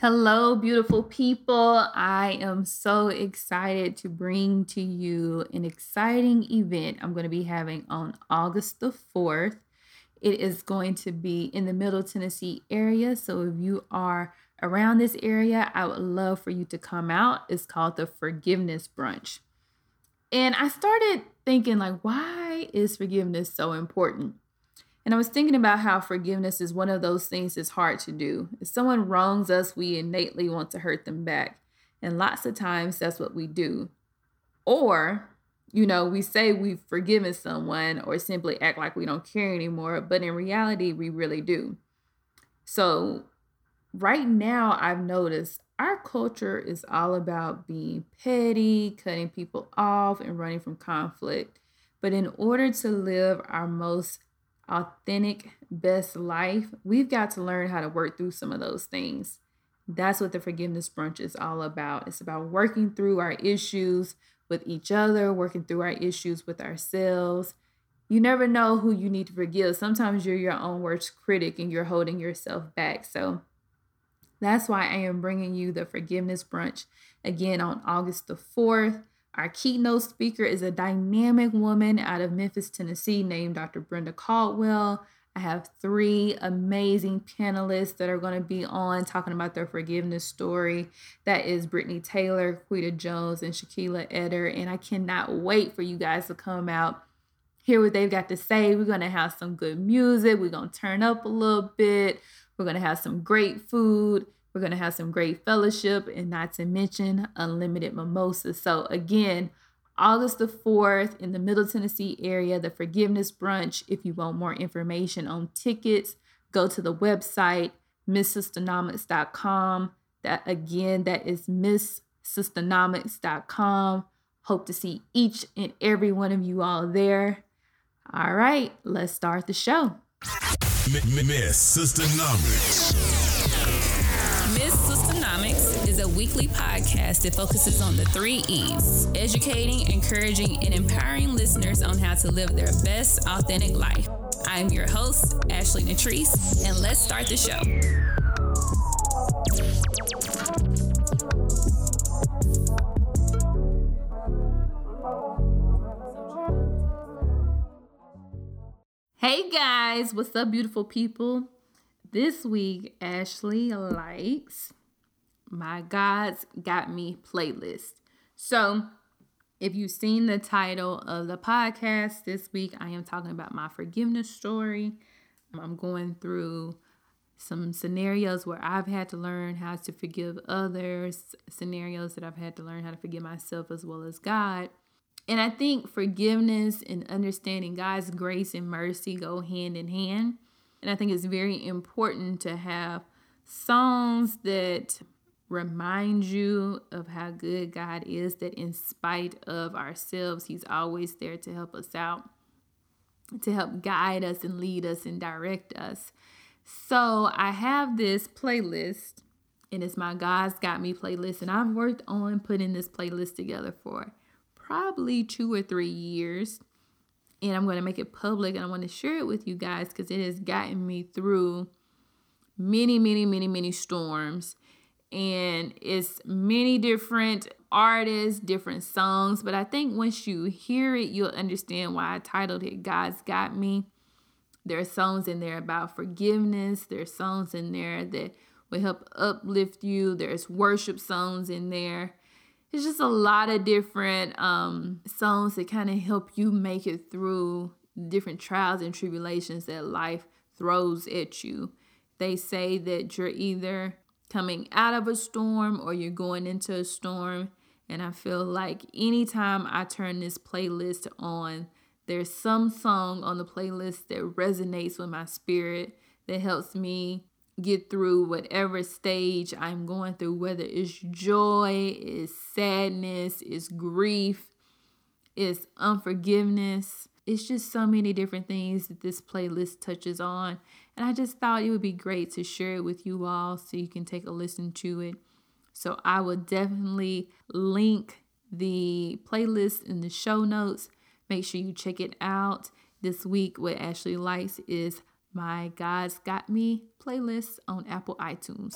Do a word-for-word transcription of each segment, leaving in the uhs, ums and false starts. Hello, beautiful people. I am so excited to bring to you an exciting event I'm going to be having on August the fourth. It is going to be in the Middle Tennessee area. So if you are around this area, I would love for you to come out. It's called the Forgiveness Brunch. And I started thinking, like, why is forgiveness so important? And I was thinking about how forgiveness is one of those things that's hard to do. If someone wrongs us, we innately want to hurt them back. And lots of times that's what we do. Or, you know, we say we've forgiven someone or simply act like we don't care anymore. But in reality, we really do. So right now, I've noticed our culture is all about being petty, cutting people off, and running from conflict. But in order to live our most authentic, best life, we've got to learn how to work through some of those things. That's what the Forgiveness Brunch is all about. It's about working through our issues with each other, working through our issues with ourselves. You never know who you need to forgive. Sometimes you're your own worst critic and you're holding yourself back. So that's why I am bringing you the Forgiveness Brunch again on August the fourth. Our keynote speaker is a dynamic woman out of Memphis, Tennessee, named Doctor Brenda Caldwell. I have three amazing panelists that are going to be on talking about their forgiveness story. That is Brittany Taylor, Quita Jones, and Shaquilla Eder. And I cannot wait for you guys to come out, hear what they've got to say. We're going to have some good music. We're going to turn up a little bit. We're going to have some great food. We're going to have some great fellowship, and not to mention unlimited mimosas. So again, August the fourth in the Middle Tennessee area, the Forgiveness Brunch. If you want more information on tickets, go to the website, miss systemomics dot com. That again, that is miss systemomics dot com. Hope to see each and every one of you all there. All right, let's start the show. Miss Systemomics. Miss Systemomics is a weekly podcast that focuses on the three E's: educating, encouraging, and empowering listeners on how to live their best, authentic life. I'm your host, Ashley Natrice, and let's start the show. Hey guys, what's up, beautiful people? This week, Ashley likes my God's Got Me playlist. So if you've seen the title of the podcast this week, I am talking about my forgiveness story. I'm going through some scenarios where I've had to learn how to forgive others, scenarios that I've had to learn how to forgive myself as well as God. And I think forgiveness and understanding God's grace and mercy go hand in hand. And I think it's very important to have songs that remind you of how good God is, that in spite of ourselves, He's always there to help us out, to help guide us and lead us and direct us. So I have this playlist, and it's my God's Got Me playlist. And I've worked on putting this playlist together for probably two or three years. And I'm going to make it public, and I want to share it with you guys because it has gotten me through many, many, many, many storms. And it's many different artists, different songs. But I think once you hear it, you'll understand why I titled it God's Got Me. There are songs in there about forgiveness. There are songs in there that will help uplift you. There's worship songs in there. It's just a lot of different um, songs that kind of help you make it through different trials and tribulations that life throws at you. They say that you're either coming out of a storm or you're going into a storm. And I feel like anytime I turn this playlist on, there's some song on the playlist that resonates with my spirit that helps me get through whatever stage I'm going through, whether it's joy, it's sadness, it's grief, it's unforgiveness. It's just so many different things that this playlist touches on. And I just thought it would be great to share it with you all so you can take a listen to it. So I will definitely link the playlist in the show notes. Make sure you check it out. This week, what Ashley likes is my God's Got Me playlist on Apple iTunes.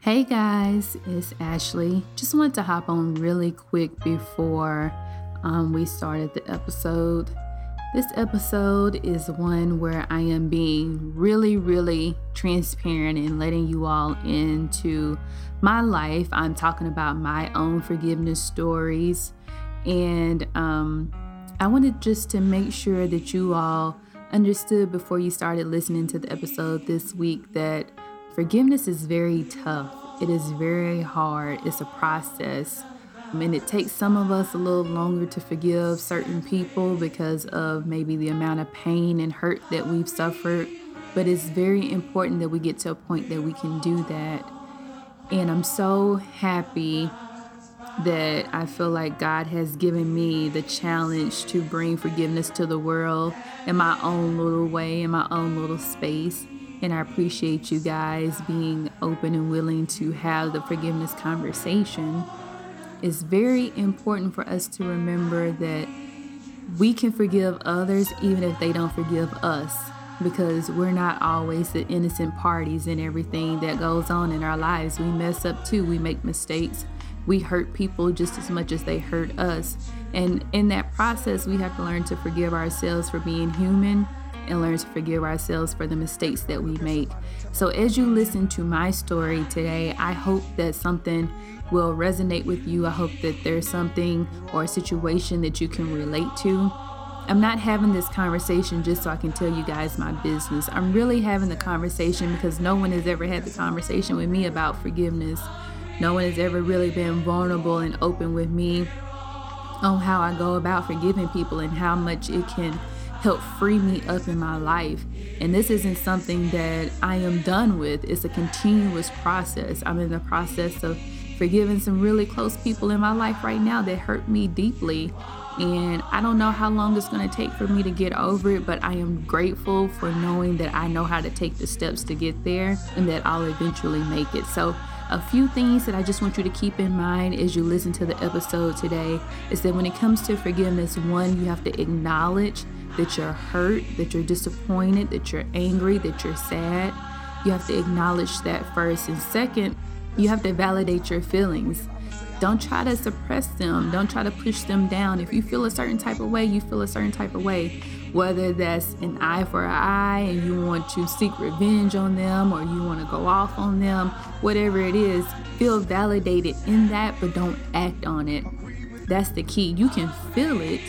Hey guys, it's Ashley. Just wanted to hop on really quick before um, we started the episode. This episode is one where I am being really, really transparent and letting you all into my life. I'm talking about my own forgiveness stories. And um, I wanted just to make sure that you all understood before you started listening to the episode this week that forgiveness is very tough. It is very hard. It's a process. And it takes some of us a little longer to forgive certain people because of maybe the amount of pain and hurt that we've suffered. But it's very important that we get to a point that we can do that. And I'm so happy that I feel like God has given me the challenge to bring forgiveness to the world in my own little way, in my own little space. And I appreciate you guys being open and willing to have the forgiveness conversation. It's very important for us to remember that we can forgive others even if they don't forgive us, because we're not always the innocent parties in everything that goes on in our lives. We mess up too, we make mistakes, we hurt people just as much as they hurt us. And in that process, we have to learn to forgive ourselves for being human, and learn to forgive ourselves for the mistakes that we make. So as you listen to my story today, I hope that something will resonate with you. I hope that there's something or a situation that you can relate to. I'm not having this conversation just so I can tell you guys my business. I'm really having the conversation because no one has ever had the conversation with me about forgiveness. No one has ever really been vulnerable and open with me on how I go about forgiving people and how much it can help free me up in my life. And this isn't something that I am done with. It's a continuous process. I'm in the process of forgiving some really close people in my life right now that hurt me deeply. And I don't know how long it's going to take for me to get over it, but I am grateful for knowing that I know how to take the steps to get there and that I'll eventually make it. So a few things that I just want you to keep in mind as you listen to the episode today is that when it comes to forgiveness, one, you have to acknowledge that you're hurt, that you're disappointed, that you're angry, that you're sad. You have to acknowledge that first. And second, you have to validate your feelings. Don't try to suppress them. Don't try to push them down. If you feel a certain type of way, you feel a certain type of way. Whether that's an eye for an eye and you want to seek revenge on them or you want to go off on them, whatever it is, feel validated in that, but don't act on it. That's the key. You can feel it.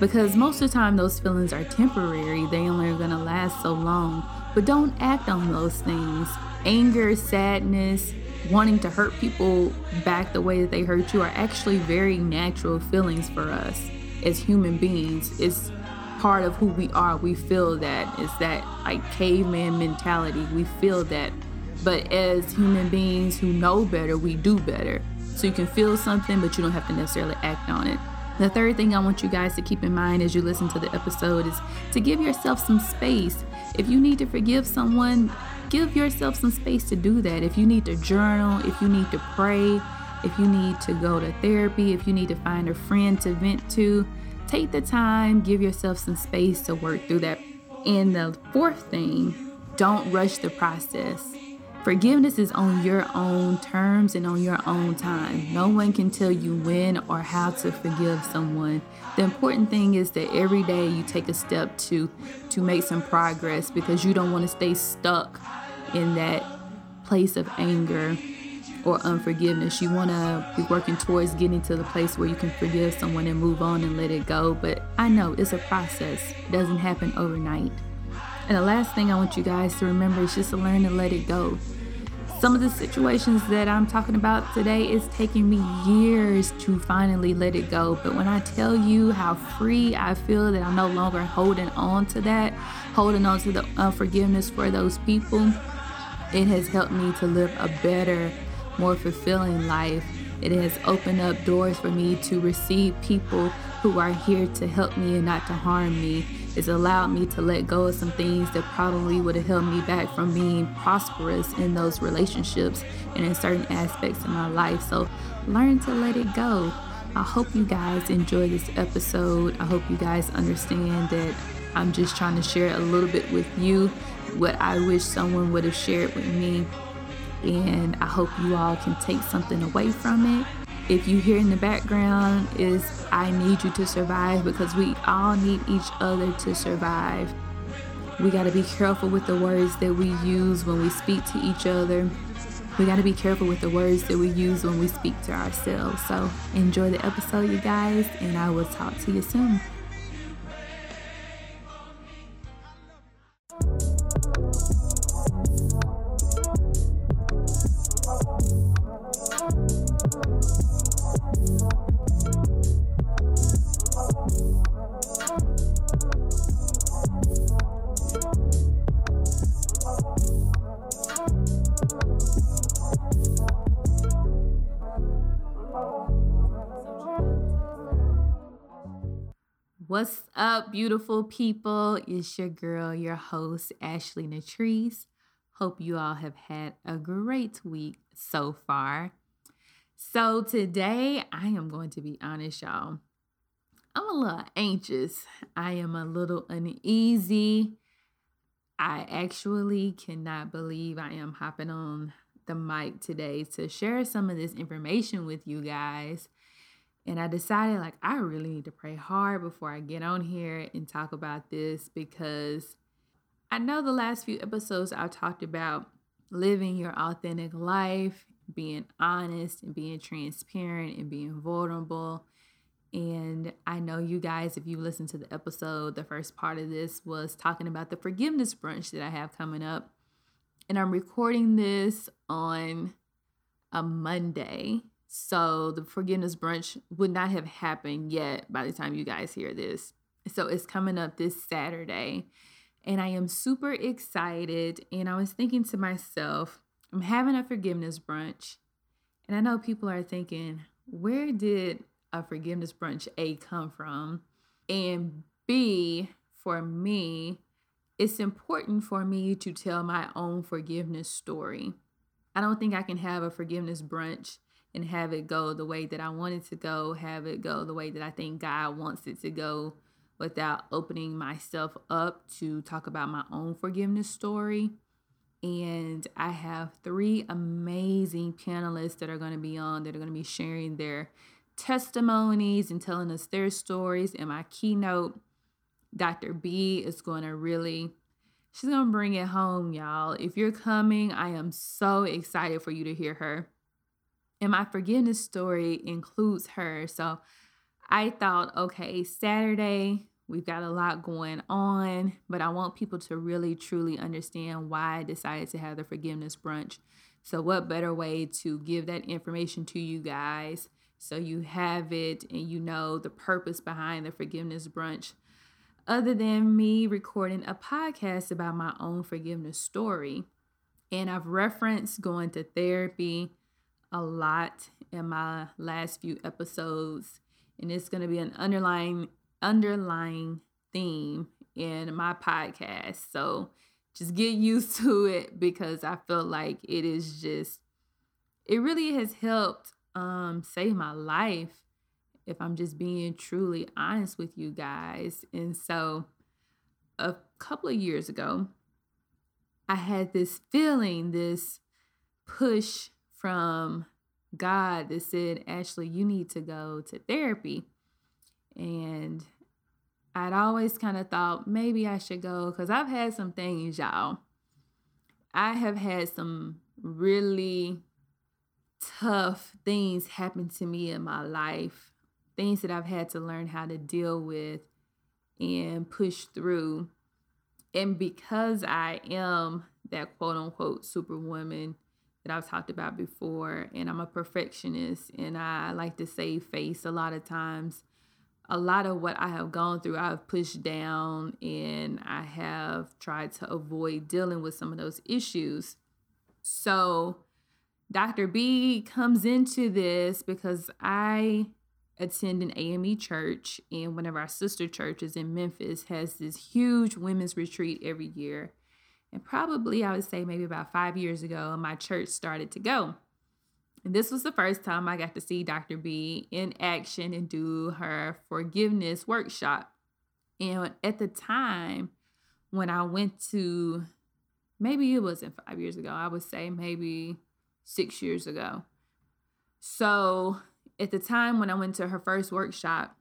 Because most of the time those feelings are temporary, they only are going to last so long. But don't act on those things. Anger, sadness, wanting to hurt people back the way that they hurt you are actually very natural feelings for us as human beings. It's part of who we are. We feel that. It's that like caveman mentality. We feel that. But as human beings who know better, we do better. So you can feel something, but you don't have to necessarily act on it. The third thing I want you guys to keep in mind as you listen to the episode is to give yourself some space. If you need to forgive someone, give yourself some space to do that. If you need to journal, if you need to pray, if you need to go to therapy, if you need to find a friend to vent to, take the time, give yourself some space to work through that. And the fourth thing, don't rush the process. Forgiveness is on your own terms and on your own time. No one can tell you when or how to forgive someone. The important thing is that every day you take a step to to make some progress, because you don't want to stay stuck in that place of anger or unforgiveness. You want to be working towards getting to the place where you can forgive someone and move on and let it go. But I know it's a process. It doesn't happen overnight. And the last thing I want you guys to remember is just to learn to let it go. Some of the situations that I'm talking about today, it's taking me years to finally let it go. But when I tell you how free I feel that I'm no longer holding on to that, holding on to the unforgiveness for those people, it has helped me to live a better, more fulfilling life. It has opened up doors for me to receive people who are here to help me and not to harm me. It's allowed me to let go of some things that probably would have held me back from being prosperous in those relationships and in certain aspects of my life. So learn to let it go. I hope you guys enjoy this episode. I hope you guys understand that I'm just trying to share a little bit with you what I wish someone would have shared with me. And I hope you all can take something away from it. If you hear in the background is I need you to survive, because we all need each other to survive. We got to be careful with the words that we use when we speak to each other. We got to be careful with the words that we use when we speak to ourselves. So enjoy the episode, you guys, and I will talk to you soon. What's up, beautiful people? It's your girl, your host, Ashley Natrice. Hope you all have had a great week so far. So today, I am going to be honest, y'all. I'm a little anxious. I am a little uneasy. I actually cannot believe I am hopping on the mic today to share some of this information with you guys. And I decided, like, I really need to pray hard before I get on here and talk about this, because I know the last few episodes I've talked about living your authentic life, being honest and being transparent and being vulnerable. And I know you guys, if you listen to the episode, the first part of this was talking about the forgiveness brunch that I have coming up. And I'm recording this on a Monday. So the forgiveness brunch would not have happened yet by the time you guys hear this. So it's coming up this Saturday, and I am super excited. And I was thinking to myself, I'm having a forgiveness brunch. And I know people are thinking, where did a forgiveness brunch A come from? And B, for me, it's important for me to tell my own forgiveness story. I don't think I can have a forgiveness brunch and have it go the way that I want it to go, have it go the way that I think God wants it to go, without opening myself up to talk about my own forgiveness story. And I have three amazing panelists that are going to be on, that are going to be sharing their testimonies and telling us their stories. And my keynote, Doctor B, is going to really, she's going to bring it home, y'all. If you're coming, I am so excited for you to hear her. And my forgiveness story includes her. So I thought, okay, Saturday, we've got a lot going on, but I want people to really, truly understand why I decided to have the forgiveness brunch. So what better way to give that information to you guys so you have it and you know the purpose behind the forgiveness brunch, other than me recording a podcast about my own forgiveness story. And I've referenced going to therapy a lot in my last few episodes, and it's going to be an underlying underlying theme in my podcast. So just get used to it, because I feel like it is just, it really has helped um, save my life, if I'm just being truly honest with you guys. And so a couple of years ago, I had this feeling, this push from God that said, Ashley, you need to go to therapy. And I'd always kind of thought maybe I should go, because I've had some things, y'all. I have had some really tough things happen to me in my life, things that I've had to learn how to deal with and push through. And because I am that quote unquote superwoman that I've talked about before, and I'm a perfectionist, and I like to save face a lot of times, a lot of what I have gone through, I've pushed down, and I have tried to avoid dealing with some of those issues. So Doctor B comes into this because I attend an A M E church, and one of our sister churches in Memphis has this huge women's retreat every year. And probably I would say maybe about five years ago, my church started to go. And this was the first time I got to see Doctor B in action and do her forgiveness workshop. And at the time when I went to, maybe it wasn't five years ago, I would say maybe six years ago. So at the time when I went to her first workshop,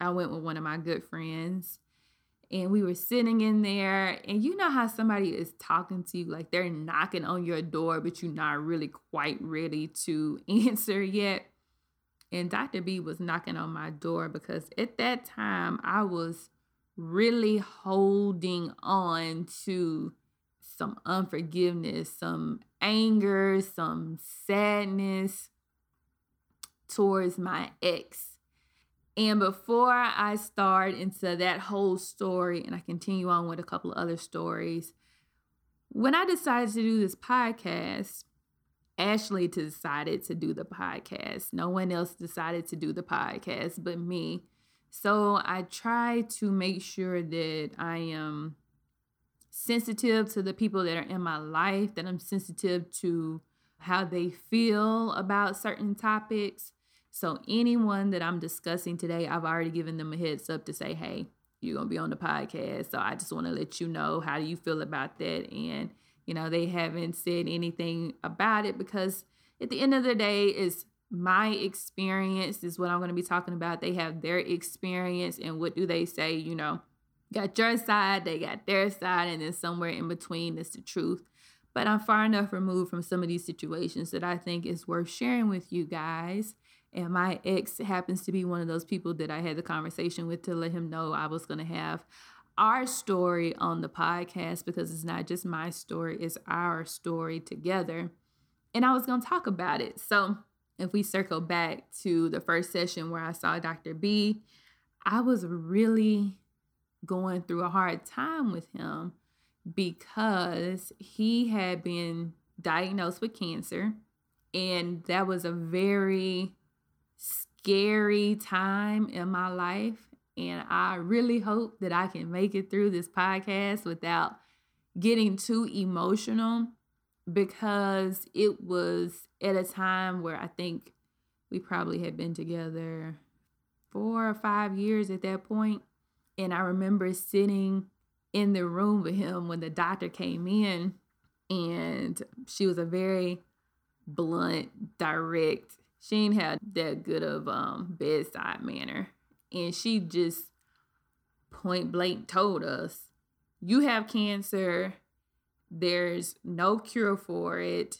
I went with one of my good friends, and we were sitting in there, and you know how somebody is talking to you, like they're knocking on your door, but you're not really quite ready to answer yet. And Doctor B was knocking on my door because at that time I was really holding on to some unforgiveness, some anger, some sadness towards my ex. And before I start into that whole story, and I continue on with a couple of other stories, when I decided to do this podcast, Ashley decided to do the podcast. No one else decided to do the podcast but me. So I try to make sure that I am sensitive to the people that are in my life, that I'm sensitive to how they feel about certain topics. So anyone that I'm discussing today, I've already given them a heads up to say, hey, you're going to be on the podcast. So I just want to let you know, how do you feel about that? And, you know, they haven't said anything about it because at the end of the day, it's my experience is what I'm going to be talking about. They have their experience. And what do they say? You know, got your side, they got their side. And then somewhere in between is the truth. But I'm far enough removed from some of these situations that I think is worth sharing with you guys. And my ex happens to be one of those people that I had the conversation with to let him know I was going to have our story on the podcast, because it's not just my story, it's our story together. And I was going to talk about it. So if we circle back to the first session where I saw Doctor B, I was really going through a hard time with him because he had been diagnosed with cancer. And that was a very scary time in my life. And I really hope that I can make it through this podcast without getting too emotional, because it was at a time where I think we probably had been together four or five years at that point. And I remember sitting in the room with him when the doctor came in, and she was a very blunt, direct. She ain't had that good of um bedside manner. And she just point blank told us, you have cancer, there's no cure for it,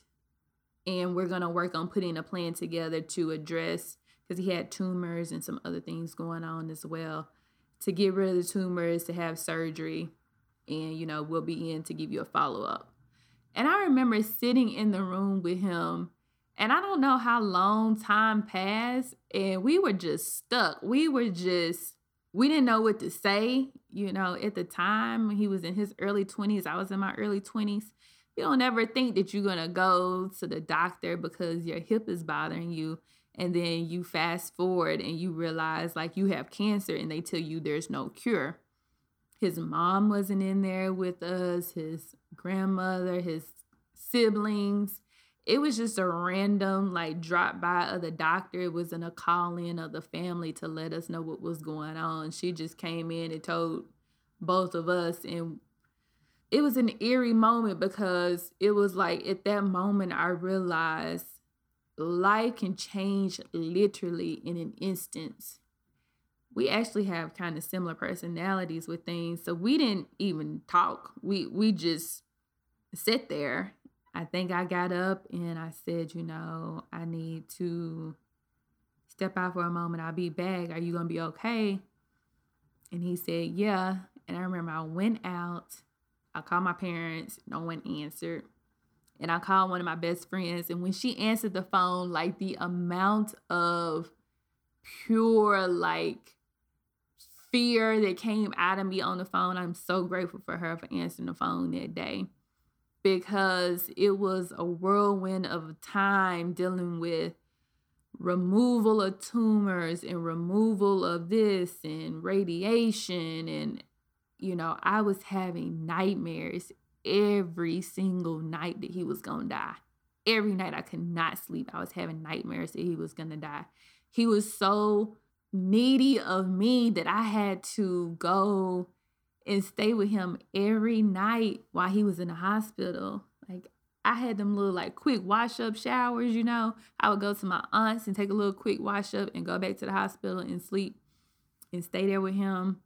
and we're going to work on putting a plan together to address, because he had tumors and some other things going on as well, to get rid of the tumors, to have surgery, and, you know, we'll be in to give you a follow-up. And I remember sitting in the room with him, and I don't know how long time passed, and we were just stuck. We were just, we didn't know what to say. You know, at the time, he was in his early twenties. I was in my early twenties. You don't ever think that you're going to go to the doctor because your hip is bothering you. And then you fast forward and you realize, like, you have cancer, and they tell you there's no cure. His mom wasn't in there with us, his grandmother, his siblings. It was just a random, like, drop by of the doctor. It wasn't a call-in of the family to let us know what was going on. She just came in and told both of us. And it was an eerie moment, because it was like, at that moment, I realized life can change literally in an instant. We actually have kind of similar personalities with things. So we didn't even talk. We we just sat there. I think I got up and I said, you know, I need to step out for a moment. I'll be back. Are you going to be okay? And he said, yeah. And I remember I went out. I called my parents. No one answered. And I called one of my best friends. And when she answered the phone, like, the amount of pure, like, fear that came out of me on the phone. I'm so grateful for her for answering the phone that day. because it was a whirlwind of time dealing with removal of tumors and removal of this and radiation. And, you know, I was having nightmares every single night that he was going to die. Every night I could not sleep. I was having nightmares that he was going to die. He was so needy of me that I had to go and stay with him every night while he was in the hospital. Like, I had them little, like, quick wash-up showers, you know. I would go to my aunt's and take a little quick wash-up and go back to the hospital and sleep and stay there with him.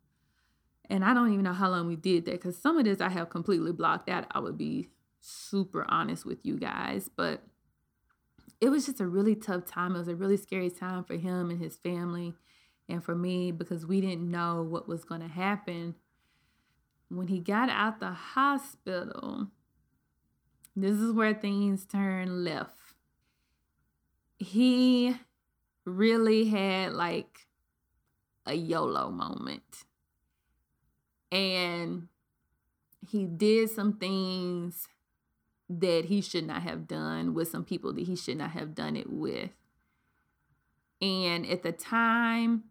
And I don't even know how long we did that, because some of this I have completely blocked out. I would be super honest with you guys. But it was just a really tough time. It was a really scary time for him and his family and for me, because we didn't know what was going to happen. When he got out the hospital, this is where things turned left. He really had like a YOLO moment. And he did some things that he should not have done with some people that he should not have done it with. And at the time,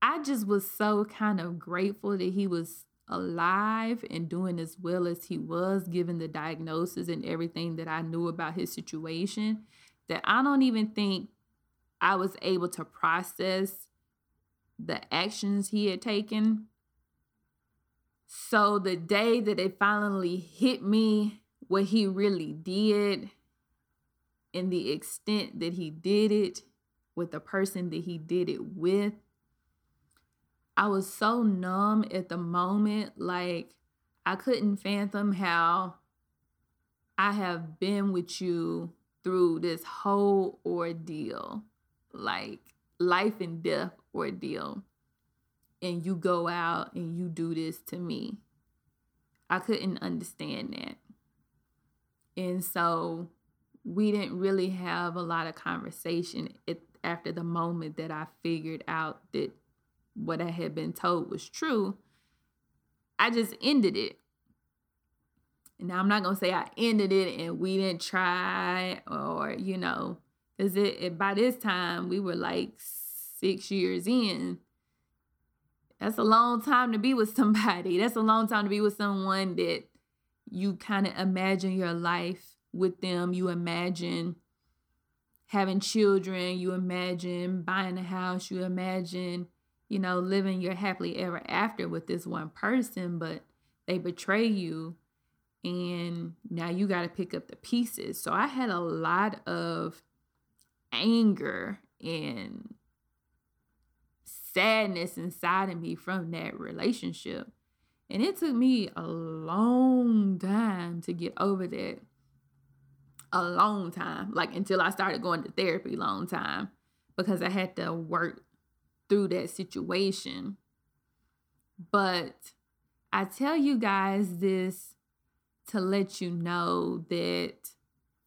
I just was so kind of grateful that he was alive and doing as well as he was, given the diagnosis and everything that I knew about his situation, that I don't even think I was able to process the actions he had taken. So the day that it finally hit me, what he really did and the extent that he did it with the person that he did it with, I was so numb at the moment. Like, I couldn't fathom how I have been with you through this whole ordeal, like life and death ordeal. And you go out and you do this to me. I couldn't understand that. And so we didn't really have a lot of conversation it, after the moment that I figured out that what I had been told was true. I just ended it. Now, I'm not going to say I ended it and we didn't try, or, you know, because it, it, by this time we were like six years in. That's a long time to be with somebody. That's a long time to be with someone that you kind of imagine your life with them. You imagine having children. You imagine buying a house. You imagine, you know, living your happily ever after with this one person, but they betray you. And now you got to pick up the pieces. So I had a lot of anger and sadness inside of me from that relationship. And it took me a long time to get over that. A long time. Like, until I started going to therapy, long time. Because I had to work through that situation. But I tell you guys this to let you know that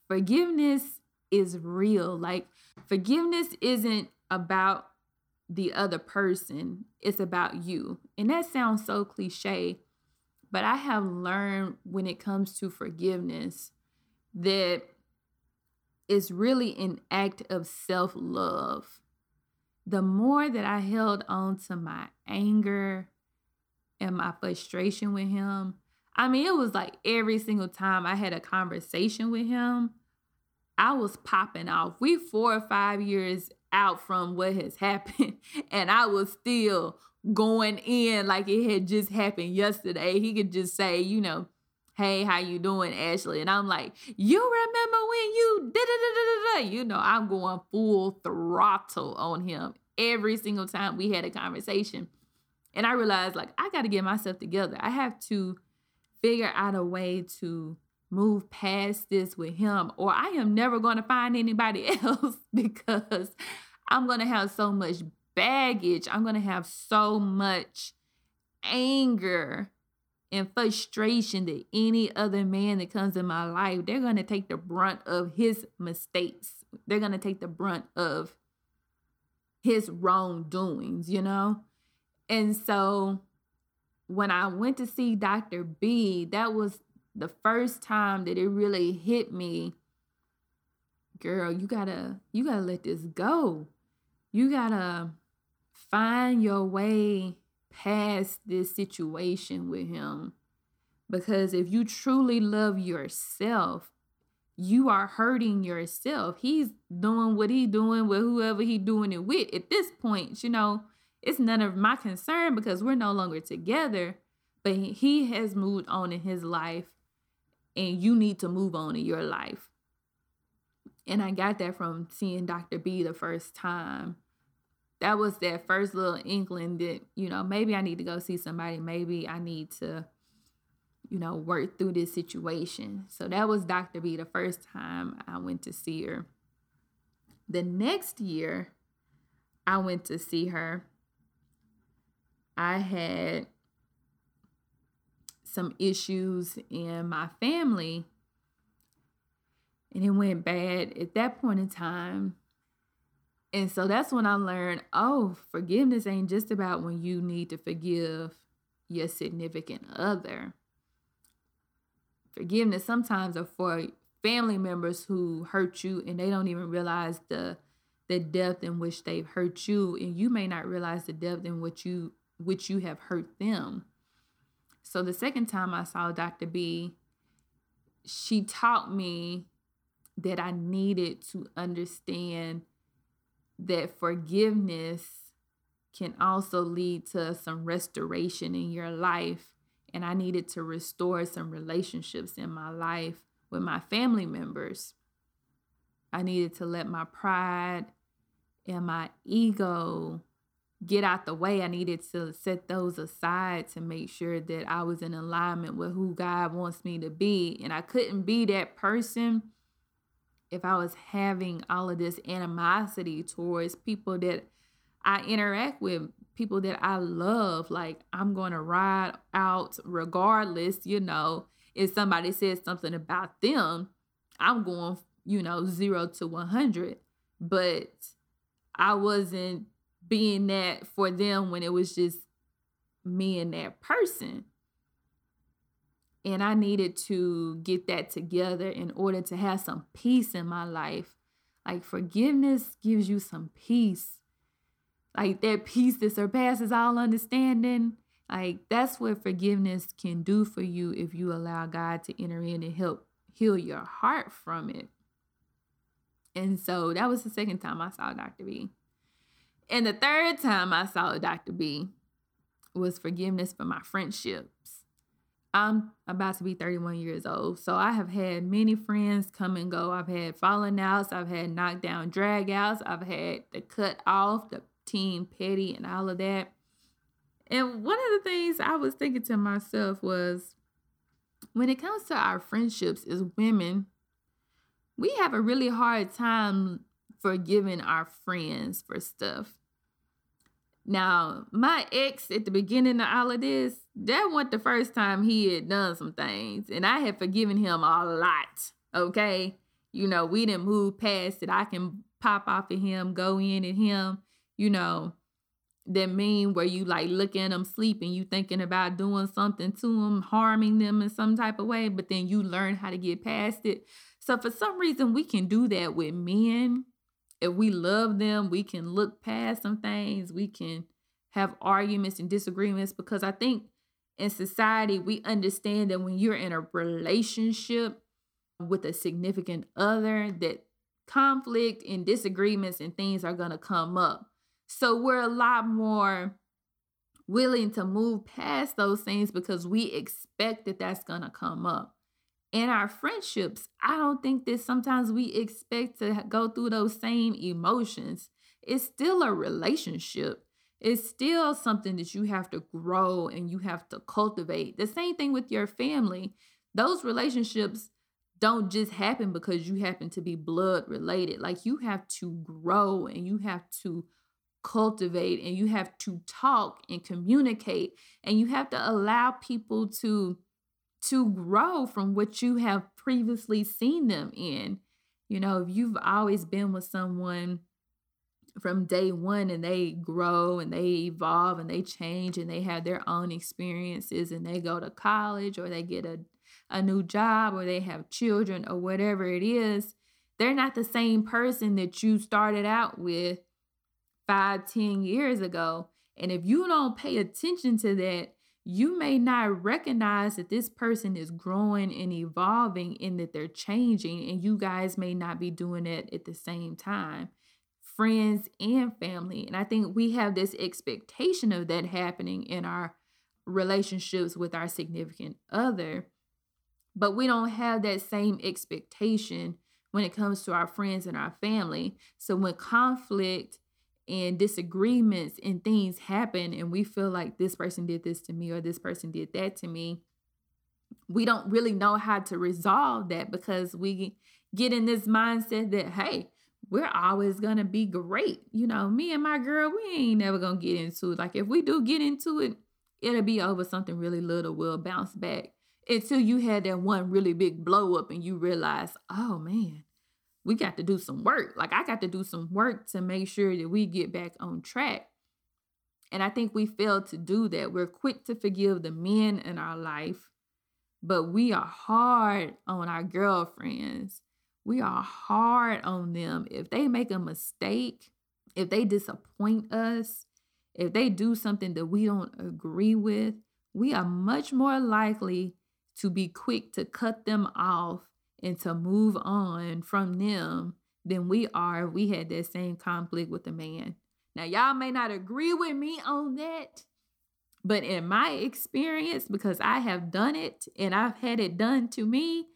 forgiveness is real. Like, forgiveness isn't about the other person, it's about you. And that sounds so cliche, but I have learned when it comes to forgiveness that it's really an act of self-love. The more that I held on to my anger and my frustration with him, I mean, it was like every single time I had a conversation with him, I was popping off. We four or five years out from what has happened, and I was still going in like it had just happened yesterday. He could just say, you know, hey, how you doing, Ashley? And I'm like, you remember when you da da da da da? You know, I'm going full throttle on him every single time we had a conversation. And I realized, like, I got to get myself together. I have to figure out a way to move past this with him, or I am never going to find anybody else, because I'm going to have so much baggage. I'm going to have so much anger and frustration that any other man that comes in my life, they're going to take the brunt of his mistakes. They're going to take the brunt of his wrongdoings, you know? And so when I went to see Doctor B, that was the first time that it really hit me, girl, you gotta, you gotta let this go. You gotta find your way past this situation with him. Because if you truly love yourself, you are hurting yourself. He's doing what he's doing with whoever he's doing it with. At this point, you know, it's none of my concern because we're no longer together. But he has moved on in his life, and you need to move on in your life. And I got that from seeing Doctor B the first time. That was that first little inkling that, you know, maybe I need to go see somebody. Maybe I need to, you know, work through this situation. So that was Doctor B the first time I went to see her. The next year I went to see her, I had some issues in my family, and it went bad at that point in time. And so that's when I learned, oh, forgiveness ain't just about when you need to forgive your significant other. Forgiveness sometimes are for family members who hurt you, and they don't even realize the the depth in which they've hurt you, and you may not realize the depth in which you which you have hurt them. So the second time I saw Doctor B, she taught me that I needed to understand that forgiveness can also lead to some restoration in your life. And I needed to restore some relationships in my life with my family members. I needed to let my pride and my ego get out the way. I needed to set those aside to make sure that I was in alignment with who God wants me to be. And I couldn't be that person if I was having all of this animosity towards people that I interact with, people that I love. Like, I'm going to ride out regardless, you know, if somebody says something about them, I'm going, you know, zero to one hundred. But I wasn't being that for them when it was just me and that person. And I needed to get that together in order to have some peace in my life. Like, forgiveness gives you some peace. Like, that peace that surpasses all understanding. Like, that's what forgiveness can do for you if you allow God to enter in and help heal your heart from it. And so that was the second time I saw Doctor B. And the third time I saw Doctor B was forgiveness for my friendships. I'm about to be thirty-one years old, so I have had many friends come and go. I've had falling outs. I've had knockdown drag outs. I've had the cut off, the team petty, and all of that. And one of the things I was thinking to myself was, when it comes to our friendships as women, we have a really hard time forgiving our friends for stuff. Now, my ex at the beginning of all of this, that wasn't the first time he had done some things, and I had forgiven him a lot, okay? You know, we didn't move past it. I can pop off at him, go in at him. You know, that mean where you like look at them sleeping, you thinking about doing something to them, harming them in some type of way, but then you learn how to get past it. So for some reason, we can do that with men. If we love them, we can look past some things. We can have arguments and disagreements because I think in society, we understand that when you're in a relationship with a significant other, that conflict and disagreements and things are going to come up. So we're a lot more willing to move past those things because we expect that that's going to come up. In our friendships, I don't think that sometimes we expect to go through those same emotions. It's still a relationship. It's still something that you have to grow and you have to cultivate. The same thing with your family. Those relationships don't just happen because you happen to be blood related. Like, you have to grow and you have to cultivate and you have to talk and communicate, and you have to allow people to to grow from what you have previously seen them in. You know, if you've always been with someone from day one and they grow and they evolve and they change and they have their own experiences and they go to college or they get a a new job or they have children or whatever it is, they're not the same person that you started out with five, ten years ago. And if you don't pay attention to that, you may not recognize that this person is growing and evolving and that they're changing, and you guys may not be doing it at the same time, friends and family. And I think we have this expectation of that happening in our relationships with our significant other, but we don't have that same expectation when it comes to our friends and our family. So when conflict and disagreements and things happen and we feel like this person did this to me or this person did that to me, we don't really know how to resolve that because we get in this mindset that, hey, we're always going to be great. You know, me and my girl, we ain't never going to get into it. Like if we do get into it, it'll be over something really little. We'll bounce back until you had that one really big blow up and you realize, oh man, we got to do some work. Like I got to do some work to make sure that we get back on track. And I think we fail to do that. We're quick to forgive the men in our life, but we are hard on our girlfriends. We are hard on them. If they make a mistake, if they disappoint us, if they do something that we don't agree with, we are much more likely to be quick to cut them off and to move on from them than we are if we had that same conflict with a man. Now, y'all may not agree with me on that, but in my experience, because I have done it and I've had it done to me,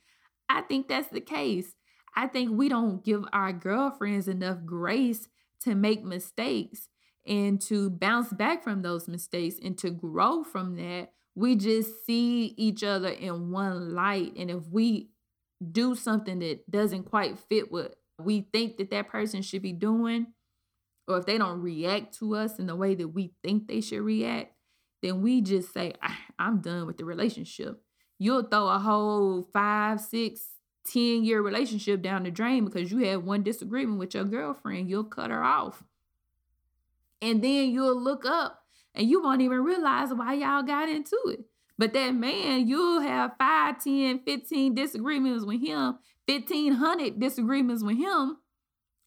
I think that's the case. I think we don't give our girlfriends enough grace to make mistakes and to bounce back from those mistakes and to grow from that. We just see each other in one light. And if we do something that doesn't quite fit what we think that that person should be doing, or if they don't react to us in the way that we think they should react, then we just say, I'm done with the relationship. You'll throw a whole five, six, ten-year relationship down the drain because you had one disagreement with your girlfriend. You'll cut her off. And then you'll look up and you won't even realize why y'all got into it. But that man, you'll have five, ten, fifteen disagreements with him, fifteen hundred disagreements with him,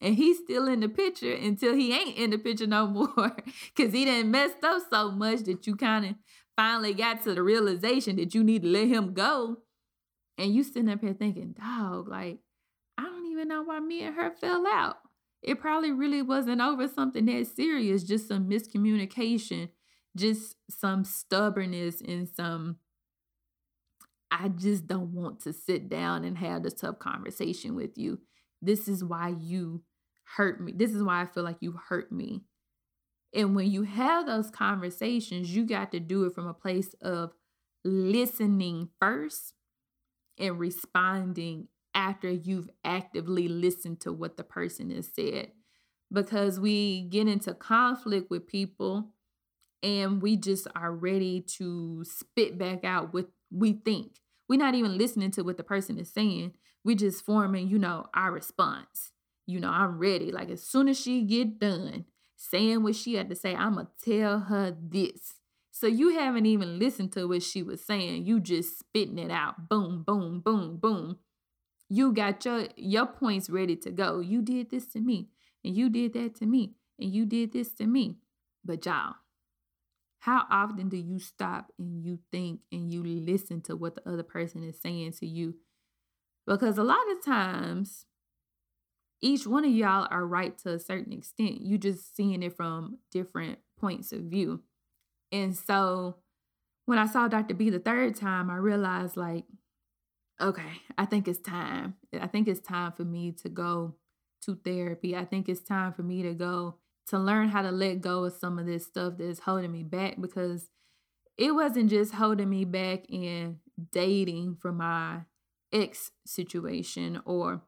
and he's still in the picture until he ain't in the picture no more because he done messed up so much that you kind of finally got to the realization that you need to let him go. And you sitting up here thinking, dog, like, I don't even know why me and her fell out. It probably really wasn't over something that serious, just some miscommunication. Just some stubbornness and some, I just don't want to sit down and have this tough conversation with you. This is why you hurt me. This is why I feel like you hurt me. And when you have those conversations, you got to do it from a place of listening first and responding after you've actively listened to what the person has said. Because we get into conflict with people and we just are ready to spit back out what we think. We're not even listening to what the person is saying. We're just forming, you know, our response. You know, I'm ready. Like as soon as she get done saying what she had to say, I'm going to tell her this. So you haven't even listened to what she was saying. You just spitting it out. Boom, boom, boom, boom. You got your, your points ready to go. You did this to me, and you did that to me, and you did this to me. But y'all, how often do you stop and you think and you listen to what the other person is saying to you? Because a lot of times, each one of y'all are right to a certain extent. You just seeing it from different points of view. And so when I saw Doctor B the third time, I realized like, okay, I think it's time. I think it's time for me to go to therapy. I think it's time for me to go to learn how to let go of some of this stuff that's holding me back, because it wasn't just holding me back in dating from my ex situation or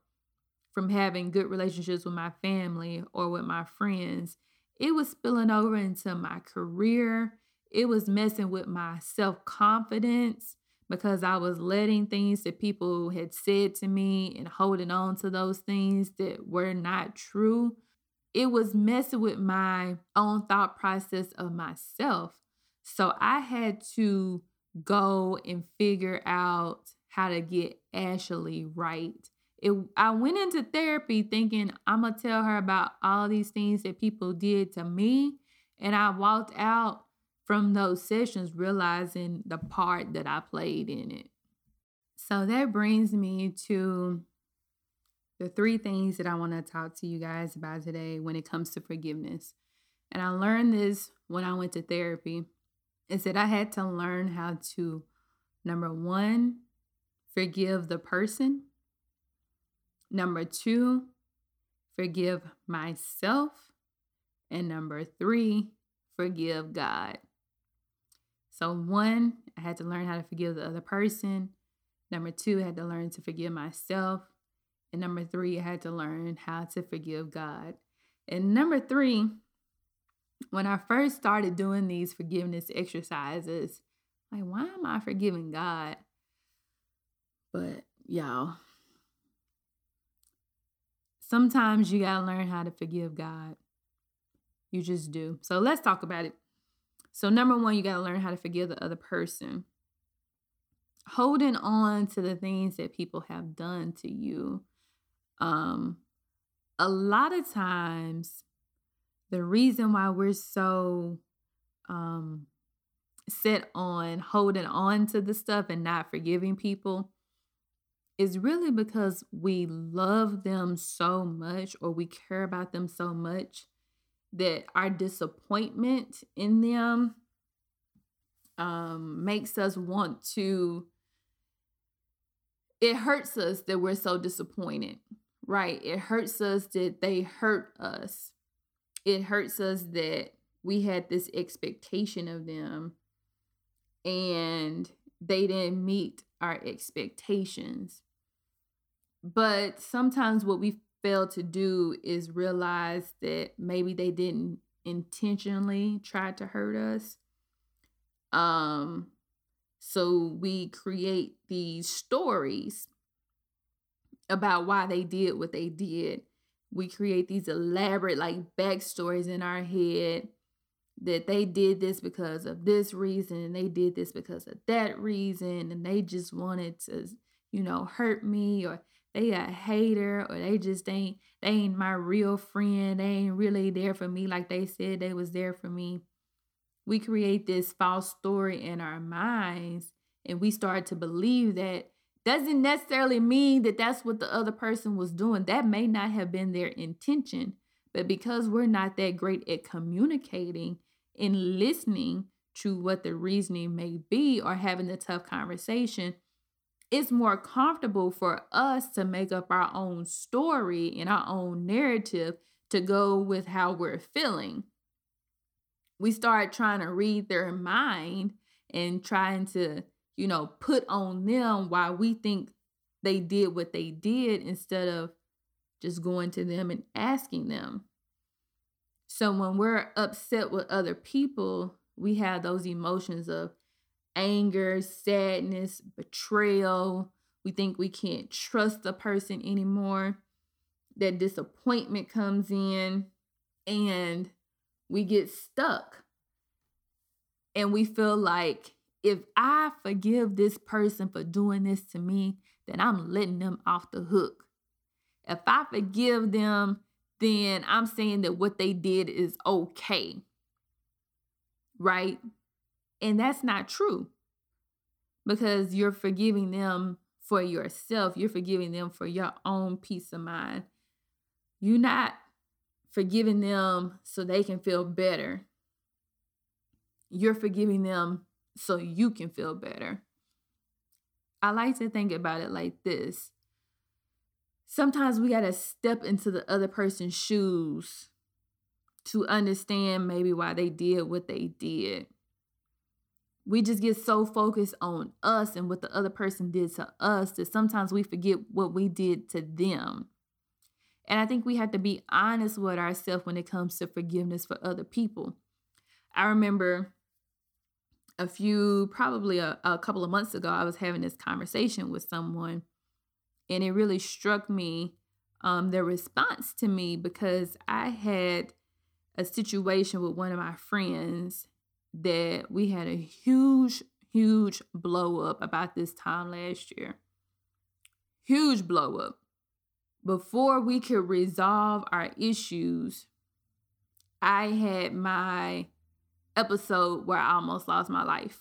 from having good relationships with my family or with my friends. It was spilling over into my career. It was messing with my self-confidence because I was letting things that people had said to me and holding on to those things that were not true. It was messing with my own thought process of myself. So I had to go and figure out how to get Ashley right. It, I went into therapy thinking I'm going to tell her about all these things that people did to me. And I walked out from those sessions realizing the part that I played in it. So that brings me to the three things that I want to talk to you guys about today when it comes to forgiveness. And I learned this when I went to therapy, is that I had to learn how to, number one, forgive the person. Number two, forgive myself. And number three, forgive God. So one, I had to learn how to forgive the other person. Number two, I had to learn to forgive myself. And number three, I had to learn how to forgive God. And number three, when I first started doing these forgiveness exercises, like, why am I forgiving God? But y'all, sometimes you gotta learn how to forgive God. You just do. So let's talk about it. So number one, you gotta learn how to forgive the other person. Holding on to the things that people have done to you. Um, a lot of times, the reason why we're so um, set on holding on to the stuff and not forgiving people is really because we love them so much, or we care about them so much, that our disappointment in them um, makes us want to, it hurts us that we're so disappointed, right? It hurts us that they hurt us. It hurts us that we had this expectation of them and they didn't meet our expectations. But sometimes what we fail to do is realize that maybe they didn't intentionally try to hurt us. Um, so we create these stories about why they did what they did. We create these elaborate like backstories in our head that they did this because of this reason, and they did this because of that reason, and they just wanted to, you know, hurt me, or they a hater, or they just ain't, they ain't my real friend. They ain't really there for me like they said they was there for me. We create this false story in our minds, and we start to believe that. Doesn't necessarily mean that that's what the other person was doing. That may not have been their intention, but because we're not that great at communicating and listening to what the reasoning may be, or having a tough conversation, it's more comfortable for us to make up our own story and our own narrative to go with how we're feeling. We start trying to read their mind and trying to, you know, put on them why we think they did what they did, instead of just going to them and asking them. So when we're upset with other people, we have those emotions of anger, sadness, betrayal. We think we can't trust the person anymore. That disappointment comes in, and we get stuck. And we feel like, if I forgive this person for doing this to me, then I'm letting them off the hook. If I forgive them, then I'm saying that what they did is okay, right? And that's not true, because you're forgiving them for yourself. You're forgiving them for your own peace of mind. You're not forgiving them so they can feel better. You're forgiving them so you can feel better. I like to think about it like this. Sometimes we got to step into the other person's shoes to understand maybe why they did what they did. We just get so focused on us and what the other person did to us that sometimes we forget what we did to them. And I think we have to be honest with ourselves when it comes to forgiveness for other people. I remember A few, probably a, a couple of months ago, I was having this conversation with someone, and it really struck me, um, their response to me, because I had a situation with one of my friends that we had a huge, huge blow up about this time last year. huge blow up. Before we could resolve our issues, I had my episode where I almost lost my life.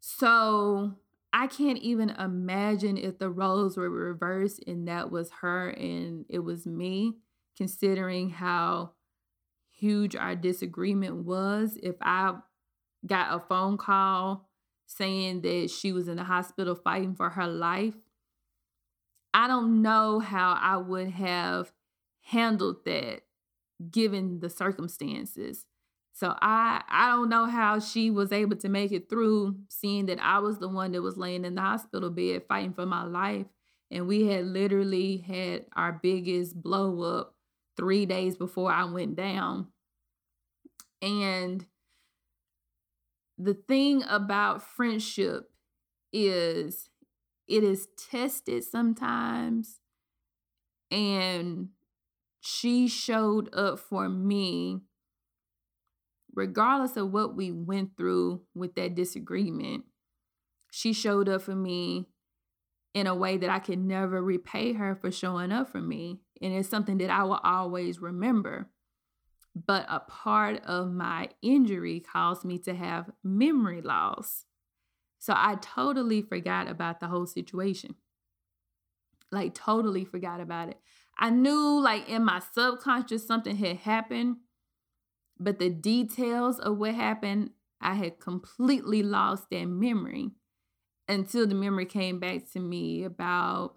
So I can't even imagine if the roles were reversed and that was her and it was me, considering how huge our disagreement was. If I got a phone call saying that she was in the hospital fighting for her life, I don't know how I would have handled that given the circumstances. So I, I don't know how she was able to make it through, seeing that I was the one that was laying in the hospital bed fighting for my life. And we had literally had our biggest blow up three days before I went down. And the thing about friendship is it is tested sometimes. And she showed up for me regardless of what we went through with that disagreement. She showed up for me in a way that I could never repay her for showing up for me. And it's something that I will always remember. But a part of my injury caused me to have memory loss. So I totally forgot about the whole situation. Like totally forgot about it. I knew like in my subconscious something had happened. But the details of what happened, I had completely lost that memory until the memory came back to me about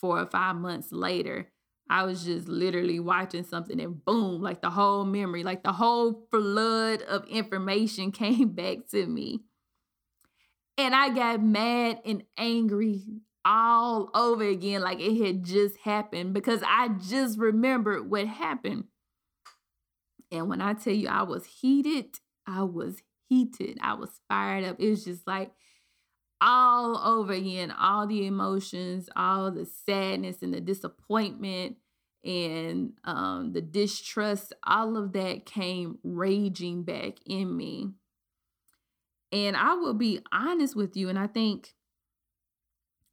four or five months later. I was just literally watching something and boom, like the whole memory, like the whole flood of information came back to me. And I got mad and angry all over again, like it had just happened because I just remembered what happened. And when I tell you I was heated, I was heated. I was fired up. It was just like all over again, all the emotions, all the sadness and the disappointment and um, the distrust, all of that came raging back in me. And I will be honest with you, and I think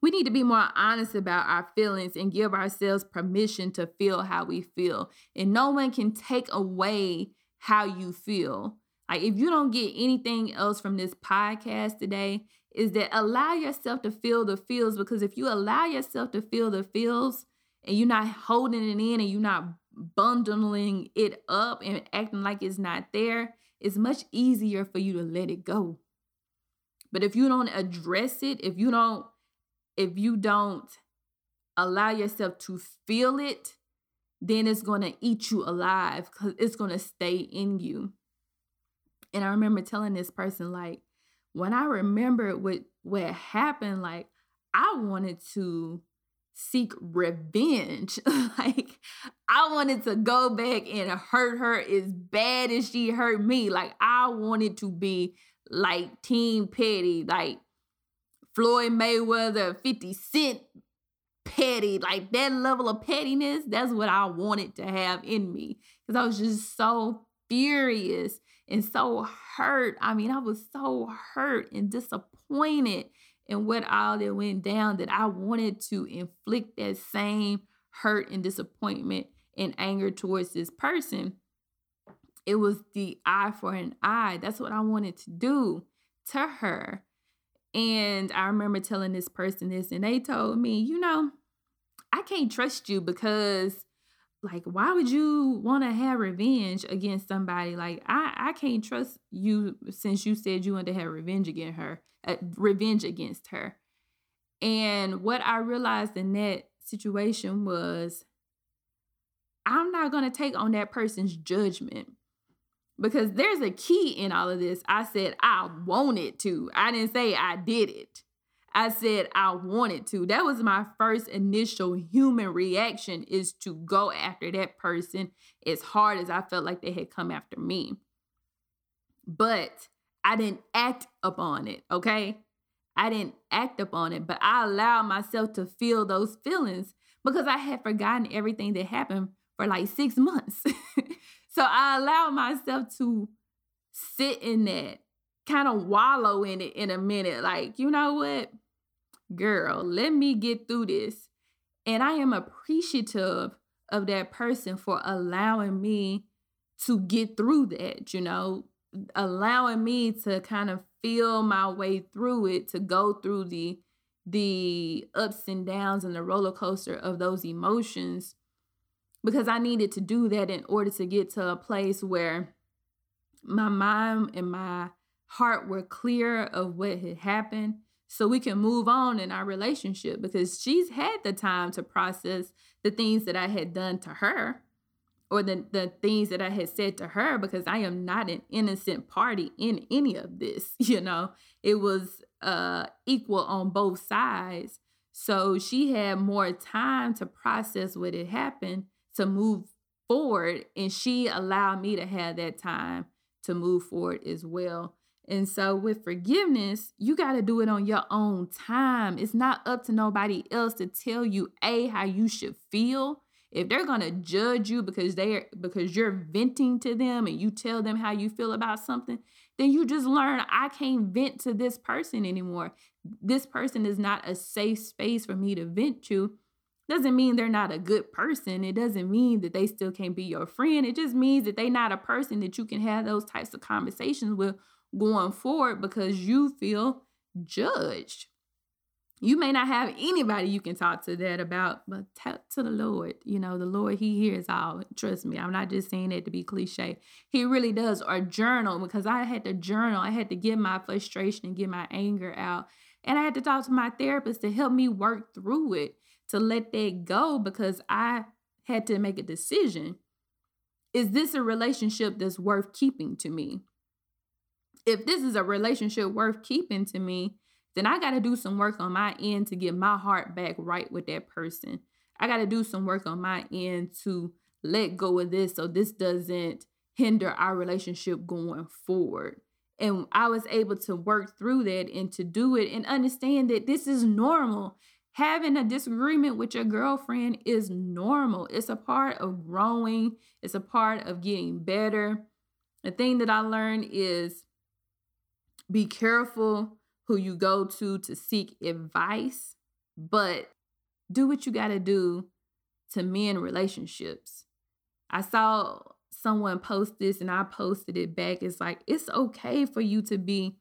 we need to be more honest about our feelings and give ourselves permission to feel how we feel. And no one can take away how you feel. Like if you don't get anything else from this podcast today, is that allow yourself to feel the feels, because if you allow yourself to feel the feels and you're not holding it in and you're not bundling it up and acting like it's not there, it's much easier for you to let it go. But if you don't address it, if you don't If you don't allow yourself to feel it, then it's going to eat you alive because it's going to stay in you. And I remember telling this person, like, when I remembered what, what happened, like, I wanted to seek revenge. Like, I wanted to go back and hurt her as bad as she hurt me. Like, I wanted to be like Team Petty, like Floyd Mayweather, fifty cent petty, like that level of pettiness, that's what I wanted to have in me. Because I was just so furious and so hurt. I mean, I was so hurt and disappointed in what all that went down that I wanted to inflict that same hurt and disappointment and anger towards this person. It was the eye for an eye. That's what I wanted to do to her. And I remember telling this person this, and they told me, you know, I can't trust you because, like, why would you want to have revenge against somebody? Like, I, I can't trust you since you said you wanted to have revenge against her, uh, revenge against her. And what I realized in that situation was I'm not going to take on that person's judgment. Because there's a key in all of this. I said, I wanted to. I didn't say I did it. I said, I wanted to. That was my first initial human reaction, is to go after that person as hard as I felt like they had come after me. But I didn't act upon it, okay? I didn't act upon it, but I allowed myself to feel those feelings because I had forgotten everything that happened for like six months. So I allowed myself to sit in that, kind of wallow in it in a minute. Like, you know what? girl, let me get through this. And I am appreciative of that person for allowing me to get through that, you know, allowing me to kind of feel my way through it, to go through the the ups and downs and the roller coaster of those emotions, because I needed to do that in order to get to a place where my mind and my heart were clear of what had happened, so we can move on in our relationship, because she's had the time to process the things that I had done to her, or the, the things that I had said to her, because I am not an innocent party in any of this, you know. It was uh, equal on both sides. So she had more time to process what had happened, to move forward, and she allowed me to have that time to move forward as well. And so with forgiveness, you got to do it on your own time. It's not up to nobody else to tell you, A, how you should feel. If they're going to judge you because they are, because you're venting to them and you tell them how you feel about something, then you just learn, I can't vent to this person anymore. This person is not a safe space for me to vent to. Doesn't mean they're not a good person. It doesn't mean that they still can't be your friend. It just means that they're not a person that you can have those types of conversations with going forward, because you feel judged. You may not have anybody you can talk to that about, but talk to the Lord. You know, the Lord, he hears all. Trust me, I'm not just saying that to be cliche. He really does. Or journal, because I had to journal. I had to get my frustration and get my anger out. And I had to talk to my therapist to help me work through it, to let that go, because I had to make a decision. Is this a relationship that's worth keeping to me? If this is a relationship worth keeping to me, then I got to do some work on my end to get my heart back right with that person. I got to do some work on my end to let go of this, so this doesn't hinder our relationship going forward. And I was able to work through that and to do it and understand that this is normal. Having a disagreement with your girlfriend is normal. It's a part of growing. It's a part of getting better. The thing that I learned is be careful who you go to to seek advice, but do what you got to do to mend relationships. I saw someone post this and I posted it back. It's like, it's okay for you to be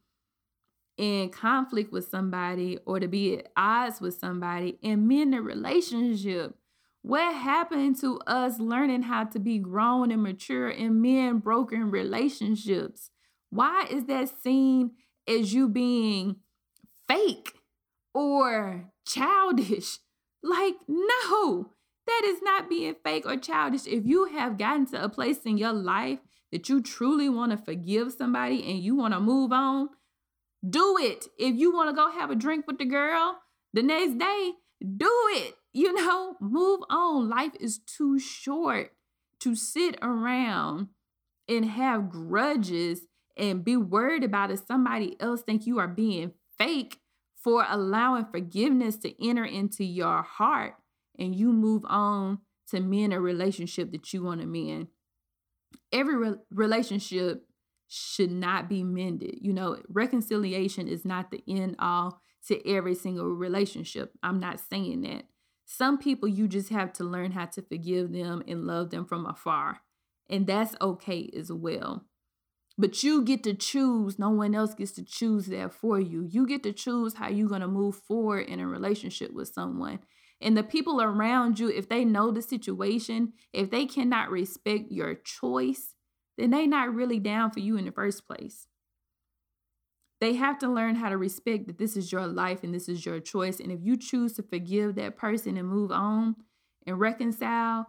in conflict with somebody or to be at odds with somebody and mend a relationship. What happened to us learning how to be grown and mature and mend broken relationships? Why is that seen as you being fake or childish? Like, no, that is not being fake or childish. If you have gotten to a place in your life that you truly want to forgive somebody and you want to move on, do it. If you want to go have a drink with the girl the next day, do it. You know, move on. Life is too short to sit around and have grudges and be worried about if somebody else think you are being fake for allowing forgiveness to enter into your heart and you move on to mend a relationship that you want to mend. Every re- relationship should not be mended. You know, reconciliation is not the end all to every single relationship. I'm not saying that. Some people, you just have to learn how to forgive them and love them from afar. And that's okay as well. But you get to choose. No one else gets to choose that for you. You get to choose how you're going to move forward in a relationship with someone. And the people around you, if they know the situation, if they cannot respect your choice, then they're not really down for you in the first place. They have to learn how to respect that this is your life and this is your choice. And if you choose to forgive that person and move on and reconcile,